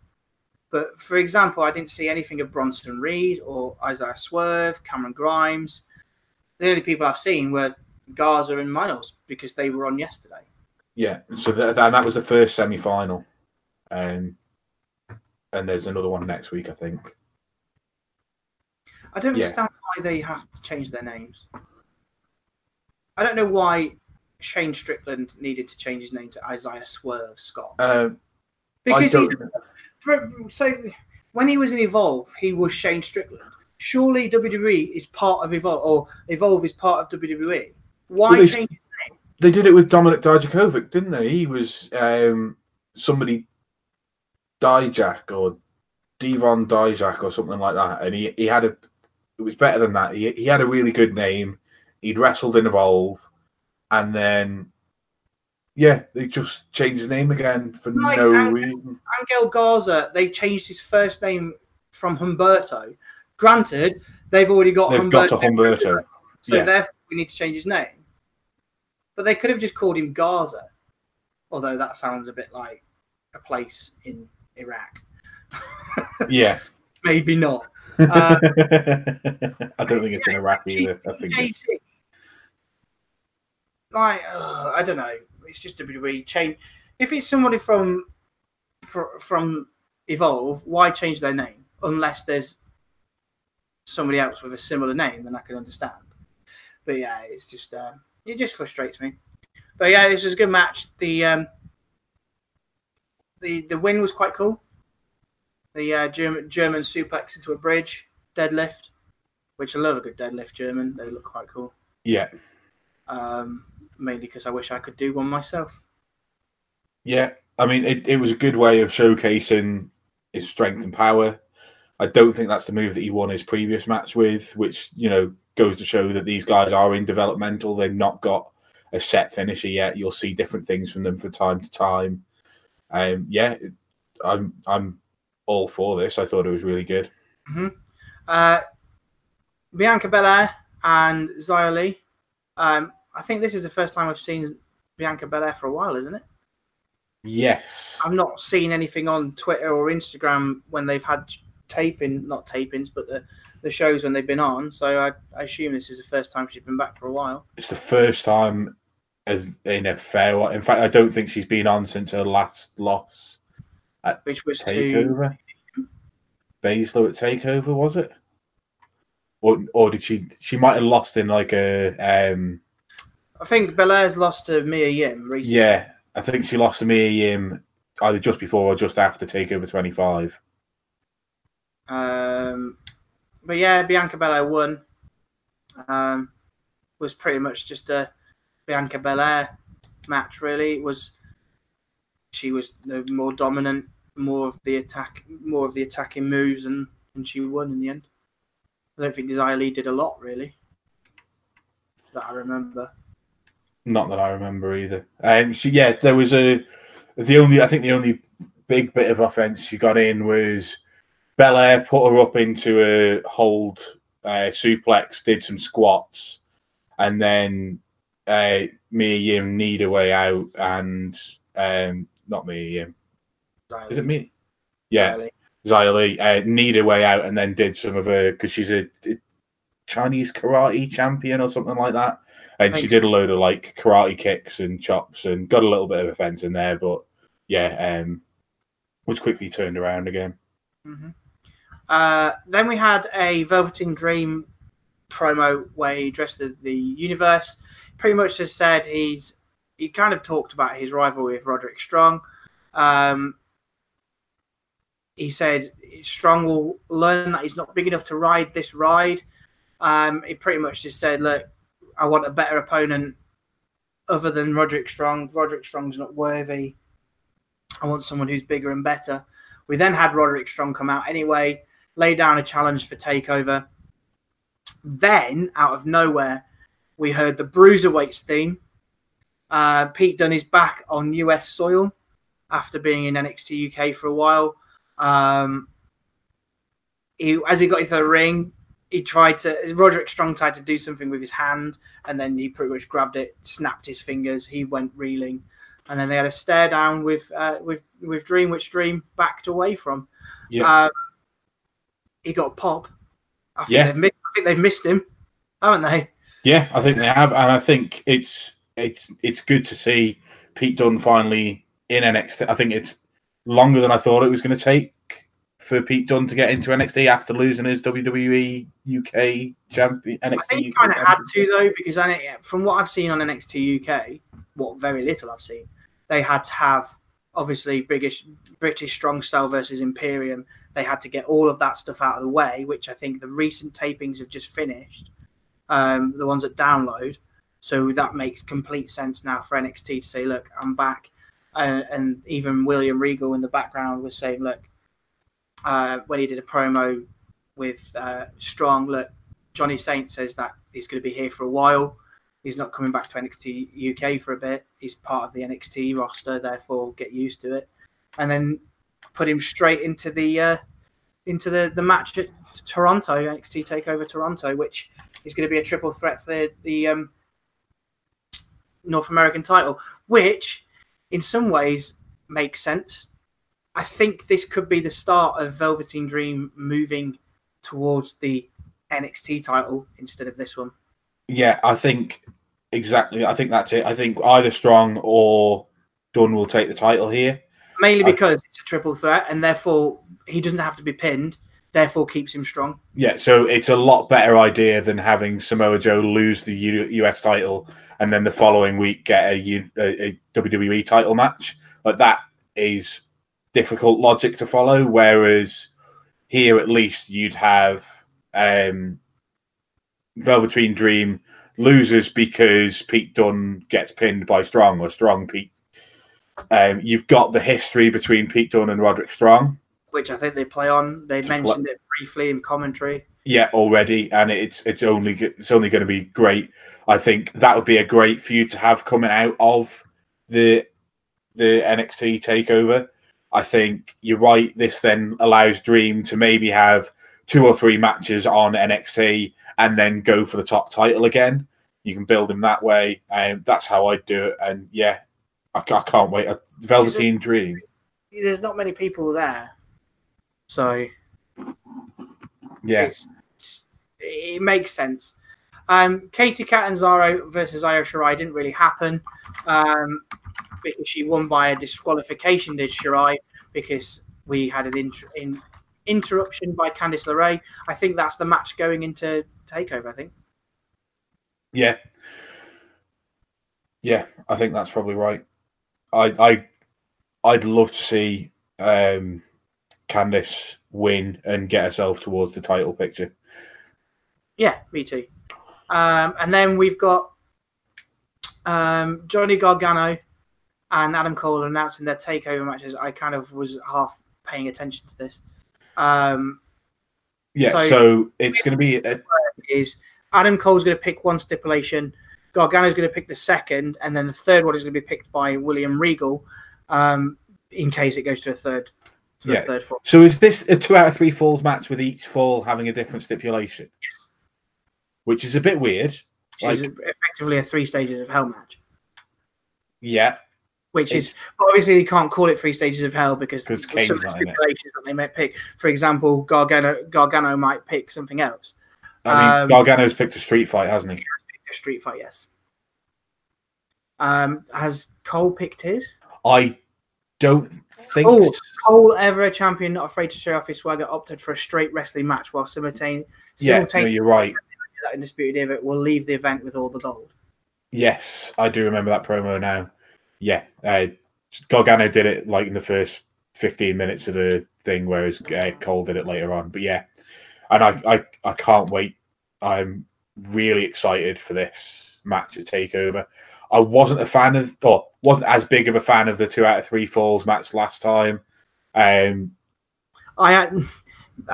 But, for example, I didn't see anything of Bronson Reed or Isaiah Swerve, Cameron Grimes. The only people I've seen were Garza and Miles because they were on yesterday. Yeah, so that was the first semi-final. and there's another one next week, I think. I don't understand why they have to change their names. I don't know why Shane Strickland needed to change his name to Isaiah Swerve Scott. Because he's... So when he was in Evolve, he was Shane Strickland. Surely WWE is part of Evolve, or Evolve is part of WWE. Why change his name? They did it with Dominik Dijakovic, didn't they? He was somebody... Dijak or Devon Dijak or something like that, and he had a, it was better than that. He had a really good name. He'd wrestled in Evolve, and then they just changed his name again for like no reason. Angel Garza, they changed his first name from Humberto. Granted, they've already got Humberto, so therefore we need to change his name. But they could have just called him Garza, although that sounds a bit like a place in Iraq. Maybe not. I don't think it's in Iraq either. I think it's... Like, I don't know. It's just WWE change. If it's somebody from Evolve, why change their name? Unless there's somebody else with a similar name, then I can understand. But yeah, it's just it just frustrates me. But yeah, this was a good match. The win was quite cool. The German suplex into a bridge, deadlift, which I love a good deadlift German. They look quite cool. Yeah. Mainly because I wish I could do one myself. Yeah. I mean, it was a good way of showcasing his strength and power. I don't think that's the move that he won his previous match with, which, you know, goes to show that these guys are in developmental. They've not got a set finisher yet. You'll see different things from them from time to time. I'm all for this. I thought it was really good. Mm-hmm. Bianca Belair and Xia Li. I think this is the first time I've seen Bianca Belair for a while, isn't it? Yes. I've not seen anything on Twitter or Instagram when they've had the shows when they've been on. So I assume this is the first time she's been back for a while. It's the first time. As in a fair one. In fact, I don't think she's been on since her last loss at Which was Takeover. Baszler at Takeover, was it? Or did she might have lost in like a I think Belair's lost to Mia Yim recently. Yeah, I think she lost to Mia Yim either just before or just after Takeover 25. But yeah, Bianca Belair won. Was pretty much just a Bianca Belair match, really. She was more dominant, more of the attacking moves, and she won in the end. I don't think Xia Li did a lot, really, that I remember. Not that I remember either. There was the only big bit of offense she got in was Belair put her up into a hold suplex, did some squats, and then. Mia Yim need a way out, and not Mia Yim. Is it me? Yeah, Xia Li need a way out, and then did some of her, because she's a Chinese karate champion or something like that, and she did a load of like karate kicks and chops, and got a little bit of offense in there, but yeah, was quickly turned around again. Mm-hmm. Then we had a Velveteen Dream promo where he dressed the universe. Pretty much has said he kind of talked about his rivalry with Roderick Strong. He said Strong will learn that he's not big enough to ride this ride. He pretty much just said, look, I want a better opponent other than Roderick Strong. Roderick Strong's not worthy. I want someone who's bigger and better. We then had Roderick Strong come out anyway, lay down a challenge for TakeOver. Then, out of nowhere, we heard the Bruiserweights theme. Pete Dunne is back on US soil after being in NXT UK for a while. As he got into the ring, Roderick Strong tried to do something with his hand, and then he pretty much grabbed it, snapped his fingers, he went reeling. And then they had a stare down with Dream, which Dream backed away from. Yep. He got a pop. I think they've missed him, haven't they? Yeah, I think they have, and I think it's good to see Pete Dunne finally in NXT. I think it's longer than I thought it was going to take for Pete Dunne to get into NXT after losing his WWE UK champion. NXT I think he kind of had to, though, because from what I've seen on NXT UK, what very little I've seen, they had to have, obviously, British Strong Style versus Imperium. They had to get all of that stuff out of the way, which I think the recent tapings have just finished, the ones that download. So that makes complete sense now for NXT to say, look, I'm back. And even William Regal in the background was saying, look, when he did a promo with Strong, look, Johnny Saint says that he's going to be here for a while. He's not coming back to NXT UK for a bit. He's part of the NXT roster, therefore get used to it. And then put him straight into the match at Toronto, NXT Takeover Toronto, which is going to be a triple threat for the North American title, which in some ways makes sense. I think this could be the start of Velveteen Dream moving towards the NXT title instead of this one. Yeah, I think exactly. I think that's it. I think either Strong or Dunn will take the title here. Mainly because it's a triple threat and therefore he doesn't have to be pinned, therefore keeps him strong. Yeah, so it's a lot better idea than having Samoa Joe lose the US title and then the following week get a WWE title match. Like that is difficult logic to follow, whereas here at least you'd have Velveteen Dream loses because Pete Dunne gets pinned by Strong or Strong Pete. You've got the history between Pete Dunne and Roderick Strong, which I think they play on. They mentioned it briefly in commentary. Yeah, already, and it's only going to be great. I think that would be a great feud to have coming out of the NXT takeover. I think you're right. This then allows Dream to maybe have 2 or 3 matches on NXT and then go for the top title again. You can build him that way. That's how I'd do it. And yeah, I can't wait. Velveteen Dream. There's not many people there. So, yes, it makes sense. Katie Catanzaro versus Io Shirai didn't really happen because she won by a disqualification, did Shirai, because we had an interruption by Candice LeRae. I think that's the match going into TakeOver, I think. Yeah. Yeah, I think that's probably right. I'd love to see Candice win and get herself towards the title picture. Yeah, me too. And then we've got Johnny Gargano and Adam Cole announcing their takeover matches. I kind of was half paying attention to this. Yeah, so it's going to be Adam Cole's going to pick one stipulation, Gargano's going to pick the second, and then the third one is going to be picked by William Regal in case it goes to a third. Yeah. So is this a 2 out of 3 falls match with each fall having a different stipulation? Yes. Which is a bit weird. Which is effectively a 3 stages of hell match. Yeah. Which is obviously you can't call it 3 stages of hell because some of the stipulations that they might pick. For example, Gargano might pick something else. I mean, Gargano's picked a street fight, hasn't he? He has picked a street fight, yes. Has Cole picked his? I don't think so. Cole, ever a champion, not afraid to show off his swagger, opted for a straight wrestling match while simultaneously. Yeah, no, you're right. That Undisputed Era will leave the event with all the gold. Yes, I do remember that promo now. Yeah, Gargano did it like in the first 15 minutes of the thing, whereas Cole did it later on. But yeah, and I can't wait. I'm really excited for this match at TakeOver. I wasn't a fan of, or wasn't as big of a fan of the 2 out of 3 falls match last time. I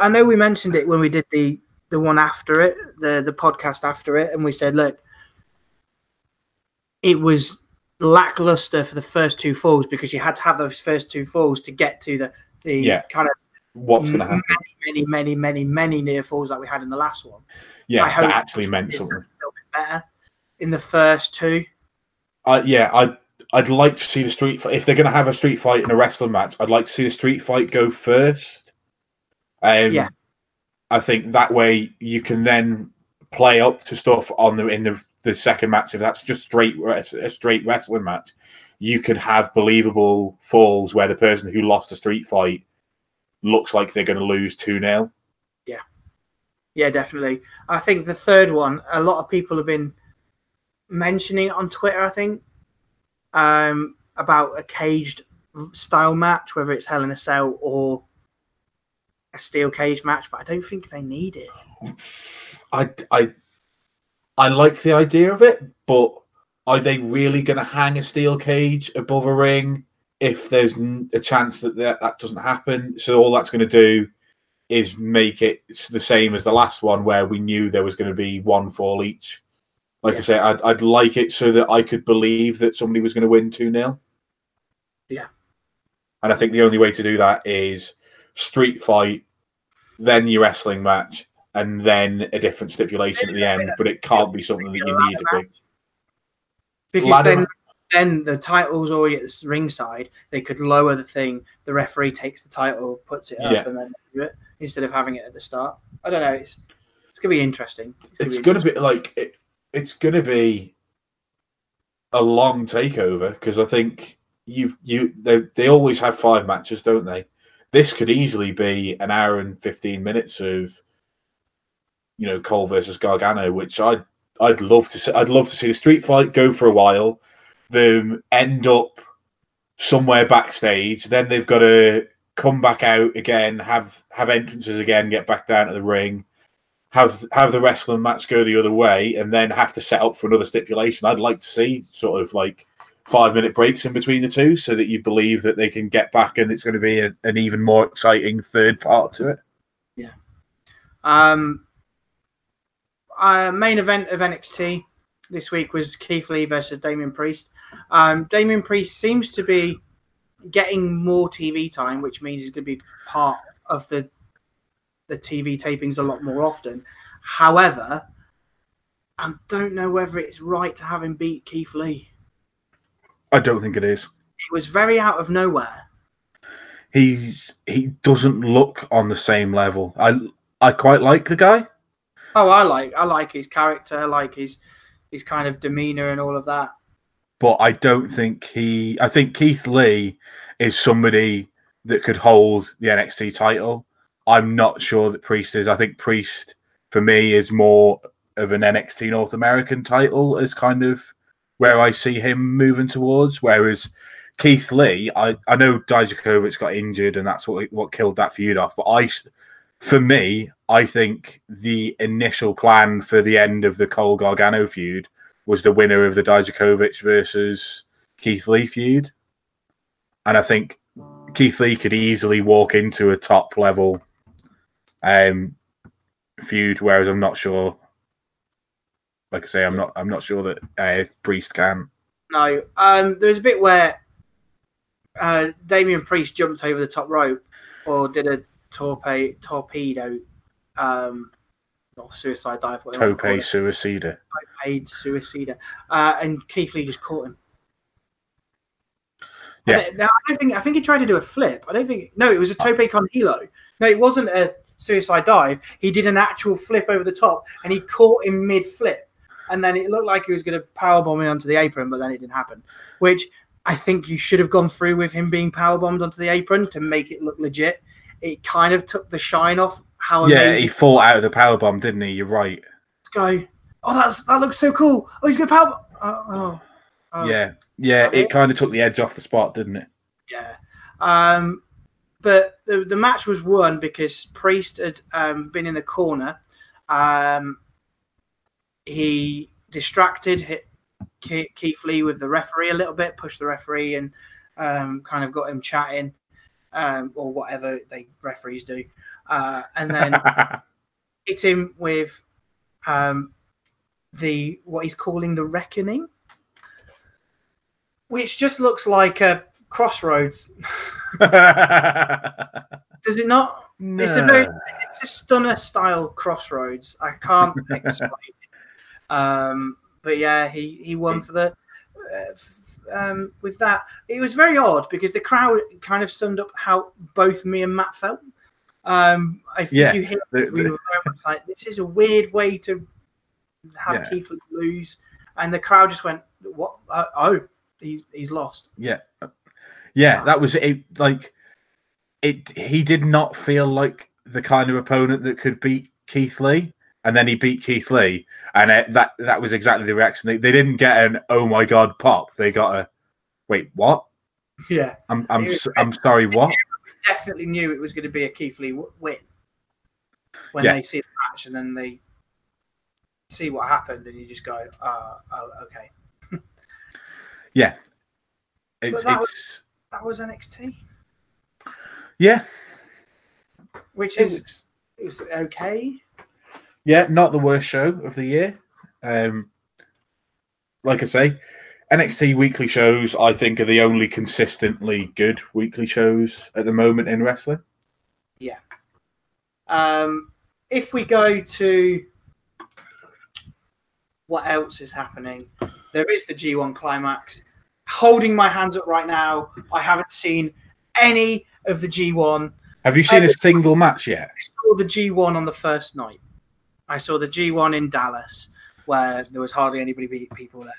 know we mentioned it when we did the one after it, the podcast after it, and we said, look, it was lackluster for the first 2 falls because you had to have those first 2 falls to get to the kind of what's going to happen. Many near falls that we had in the last one. Yeah, that actually meant something. A little bit better in the first 2. I'd like to see the street fight. If they're going to have a street fight in a wrestling match, I'd like to see the street fight go first. Yeah. I think that way you can then play up to stuff in the second match. If that's just a straight wrestling match, you can have believable falls where the person who lost a street fight looks like they're going to lose 2-0. Yeah. Yeah, definitely. I think the third one, a lot of people have been mentioning it on Twitter, I think, about a caged style match, whether it's Hell in a Cell or a steel cage match, but I don't think they need it. I like the idea of it, but are they really going to hang a steel cage above a ring if there's a chance that that doesn't happen? So all that's going to do is make it the same as the last one where we knew there was going to be one fall each. Like, yeah. I say, I'd like it so that I could believe that somebody was going to win 2-0. Yeah. And I think the only way to do that is street fight, then your wrestling match, and then a different stipulation at the end, but it can't be something that you need to be. Because then the title's already at the ringside. They could lower the thing. The referee takes the title, puts it up, and then do it instead of having it at the start. I don't know. It's gonna be interesting. It's gonna be a long takeover because I think they always have 5 matches, don't they? This could easily be an hour and 15 minutes of Cole versus Gargano, which I'd love to see. I'd love to see the street fight go for a while, them end up somewhere backstage. Then they've got to come back out again, have entrances again, get back down to the ring, have the wrestling match go the other way, and then have to set up for another stipulation. I'd like to see sort of like 5-minute breaks in between the two so that you believe that they can get back and it's going to be an even more exciting third part to it. Yeah. Main event of NXT this week was Keith Lee versus Damian Priest. Damian Priest seems to be getting more TV time, which means he's going to be part of the TV tapings a lot more often. However, I don't know whether it's right to have him beat Keith Lee. I don't think it is. It was very out of nowhere. He doesn't look on the same level. I quite like the guy. Oh, I like his character, I like his kind of demeanor and all of that. But I don't think I think Keith Lee is somebody that could hold the NXT title. I'm not sure that Priest is. I think Priest, for me, is more of an NXT North American title as kind of where I see him moving towards, whereas Keith Lee, I know Dijakovic got injured and that's what killed that feud off, but for me, I think the initial plan for the end of the Cole Gargano feud was the winner of the Dijakovic versus Keith Lee feud, and I think Keith Lee could easily walk into a top level feud, whereas I'm not sure. Like I say, I'm not sure that Priest can. No, there's a bit where Damian Priest jumped over the top rope or did a torpedo or suicide dive. Torpedo suicida. And Keith Lee just caught him. Yeah. I think he tried to do a flip. No, it was a tope con hilo. No, it wasn't a suicide dive. He did an actual flip over the top, and he caught him mid flip. And then it looked like he was going to powerbomb him onto the apron, but then it didn't happen. Which I think you should have gone through with him being powerbombed onto the apron to make it look legit. It kind of took the shine off. Yeah, he fought out of the powerbomb, didn't he? You're right. Go. Oh, that looks so cool. Oh, he's going to powerbomb. Oh. Yeah. It kind of took the edge off the spot, didn't it? Yeah. But the match was won because Priest had been in the corner. He distracted Keith Lee with the referee a little bit, pushed the referee and kind of got him chatting or whatever they referees do. And then hit him with what he's calling the Reckoning, which just looks like a Crossroads. Does it not? No. It's a stunner style Crossroads. I can't explain it. But yeah, he won for the with that. It was very odd because the crowd kind of summed up how both me and Matt felt. I think you hit we were very much like, this is a weird way to have Keith lose, and the crowd just went, "What? He's lost." Yeah. That was it. Like, he did not feel like the kind of opponent that could beat Keith Lee, and then he beat Keith Lee, and that was exactly the reaction. They didn't get an "oh my god" pop. They got a "wait, what?" Yeah, I'm sorry, what? Definitely knew it was going to be a Keith Lee win when they see the match, and then they see what happened, and you just go, "Oh, okay." Yeah, that was NXT. Yeah, which is okay. Yeah, not the worst show of the year. Like I say, NXT weekly shows, I think, are the only consistently good weekly shows at the moment in wrestling. Yeah. If we go to what else is happening, there is the G1 Climax. Holding my hands up right now, I haven't seen any of the G1. Have you seen a single match yet? I saw the G1 on the first night. I saw the G1 in Dallas, where there was hardly anybody people there.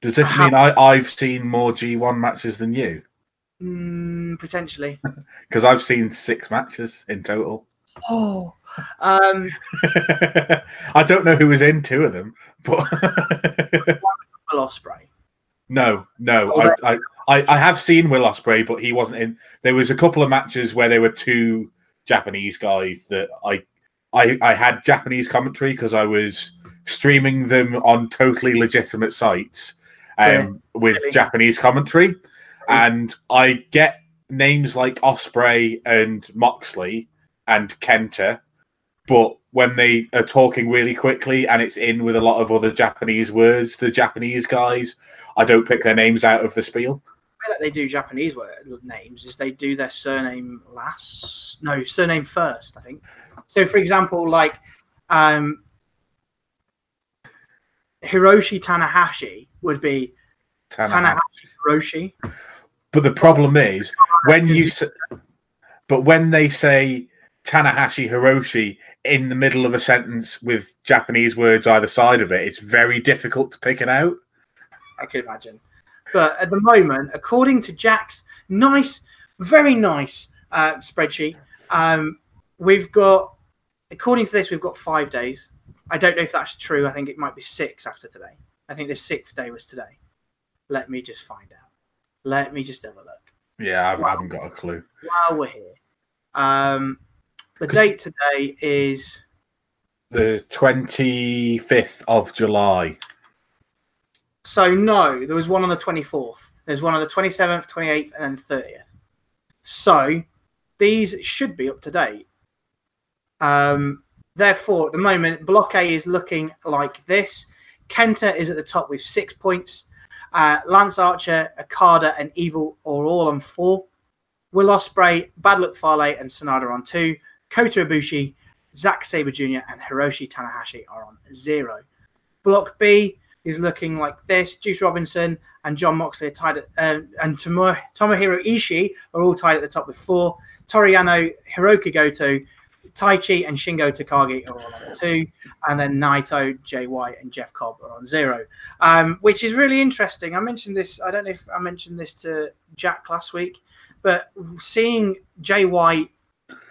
Does this mean I've seen more G1 matches than you? Potentially. Because I've seen 6 matches in total. Oh. I don't know who was in 2 of them, but Will Ospreay. No. I have seen Will Ospreay, but he wasn't in. There was a couple of matches where there were 2 Japanese guys that I had Japanese commentary because I was streaming them on totally legitimate sites with Japanese commentary. And I get names like Ospreay and Moxley and Kenta, but when they are talking really quickly and it's in with a lot of other Japanese words, the Japanese guys, I don't pick their names out of the spiel. The way that they do Japanese names is they do their surname last. No, surname first, I think. So, for example, like Hiroshi Tanahashi would be Tanahashi Hiroshi. But the problem is when they say Tanahashi Hiroshi in the middle of a sentence with Japanese words either side of it, it's very difficult to pick it out. I can imagine. But at the moment, according to Jack's very nice spreadsheet, according to this, we've got 5 days. I don't know if that's true. I think it might be 6 after today. I think the 6th day was today. Let me just find out. Let me just have a look. Yeah, I haven't got a clue. While we're here. The date today is the 25th of July. So, no, there was one on the 24th. There's one on the 27th, 28th, and 30th. So, these should be up to date. Therefore, at the moment, Block A is looking like this. Kenta is at the top with 6 points. Lance Archer, Okada, and Evil are all on 4. Will Ospreay, Bad Luck Fale, and Sonata on 2. Kota Ibushi, Zack Sabre Jr., and Hiroshi Tanahashi are on 0. Block B is looking like this. Juice Robinson and John Moxley are tied at, and Tomohiro Ishii are all tied at the top with 4. Toriano, Hirooki Goto, Taichi and Shingo Takagi are all on 2, and then Naito, JY, and Jeff Cobb are on 0, which is really interesting. I mentioned this. I don't know if I mentioned this to Jack last week, but seeing JY,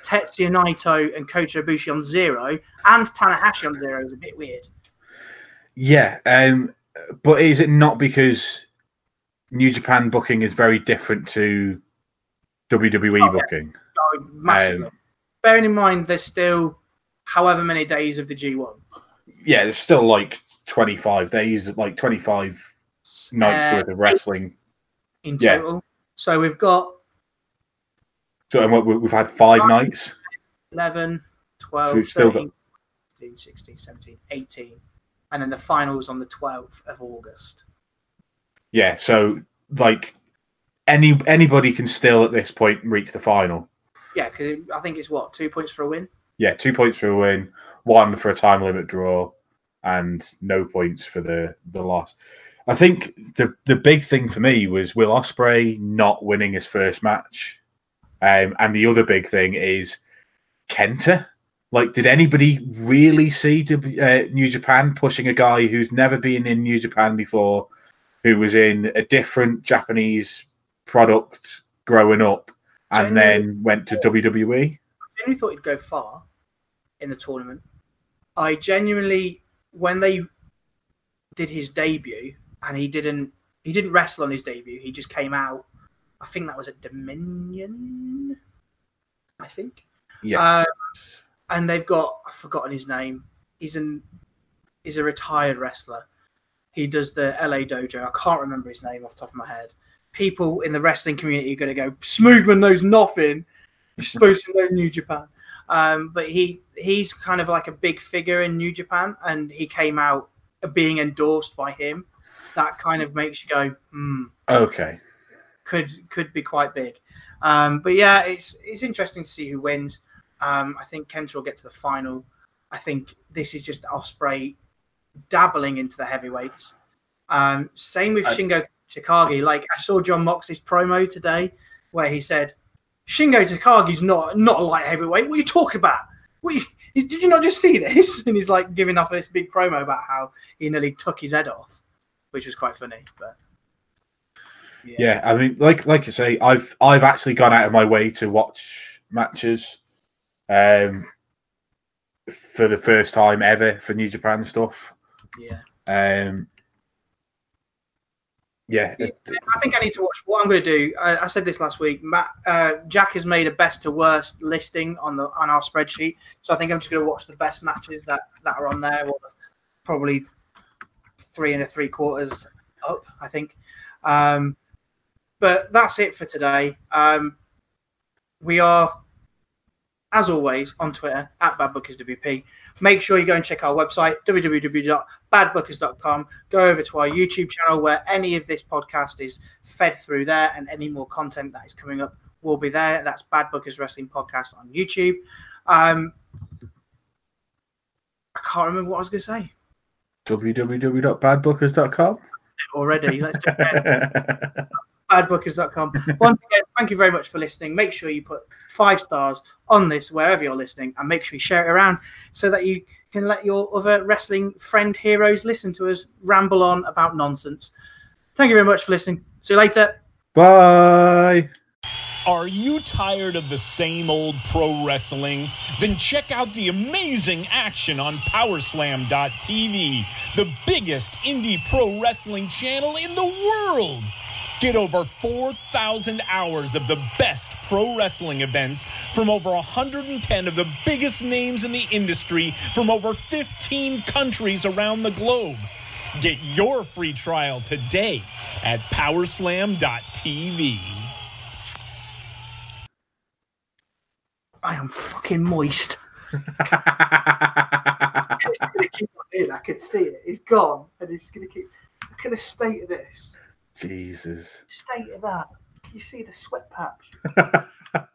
Tetsuya Naito, and Kota Ibushi on 0 and Tanahashi on 0 is a bit weird. Yeah, but is it not because New Japan booking is very different to WWE booking? No, massively. Bearing in mind, there's still however many days of the G1. Yeah, there's still like 25 days, like 25 nights worth of wrestling in total. Yeah. So we've got. So we've had 5 nights. 11, 12, so 13, still got 15, 16, 17, 18. And then the finals on the 12th of August. Yeah, so like anybody can still at this point reach the final. Yeah, because I think it's what, 2 points for a win? Yeah, 2 points for a win, 1 for a time limit draw, and no points for the loss. I think the big thing for me was Will Ospreay not winning his first match. And the other big thing is Kenta. Like, did anybody really see New Japan pushing a guy who's never been in New Japan before, who was in a different Japanese product growing up, and then went to WWE. I genuinely thought he'd go far in the tournament. I genuinely, when they did his debut, and he didn't wrestle on his debut. He just came out. I think that was at Dominion, I think. Yes. And they've got, I've forgotten his name. He's a retired wrestler. He does the LA Dojo. I can't remember his name off the top of my head. People in the wrestling community are going to go, Smoothman knows nothing. He's supposed to know New Japan. But he's kind of like a big figure in New Japan, and he came out being endorsed by him. That kind of makes you go, okay. Could be quite big. But yeah, it's interesting to see who wins. I think Kenta will get to the final. I think this is just Ospreay dabbling into the heavyweights. Same with Shingo Takagi. Like, I saw John Moxley's promo today where he said, Shingo Takagi's not a light heavyweight. What are you talking about? Did you not just see this? And he's like giving off this big promo about how he nearly took his head off, which was quite funny. But yeah, I mean, like you say, I've actually gone out of my way to watch matches for the first time ever for New Japan stuff. Yeah. Yeah. I think I need to watch. What I'm going to do, I said this last week, Matt, Jack has made a best to worst listing on our spreadsheet. So I think I'm just going to watch the best matches that are on there. Well, probably 3 3/4 up, I think. But that's it for today. We are, as always, on Twitter at BadBookersWP. Make sure you go and check our website, www.badbookers.com. Go over to our YouTube channel where any of this podcast is fed through there, and any more content that is coming up will be there. That's Bad Bookers Wrestling Podcast on YouTube. I can't remember what I was going to say. www.badbookers.com. Already, let's do it. badbookers.com. Once again, thank you very much for listening. Make sure you put 5 stars on this wherever you're listening, and make sure you share it around so that you can let your other wrestling friend heroes listen to us ramble on about nonsense. Thank you very much for listening. See you later. Bye. Are you tired of the same old pro wrestling? Then check out the amazing action on Powerslam.tv, the biggest indie pro wrestling channel in the world. Get over 4,000 hours of the best pro wrestling events from over 110 of the biggest names in the industry from over 15 countries around the globe. Get your free trial today at powerslam.tv. I am fucking moist. It's going to keep in. I can see it. It's gone. And it's going to keep... Look at the state of this. Jesus. State of that. You see the sweat patch.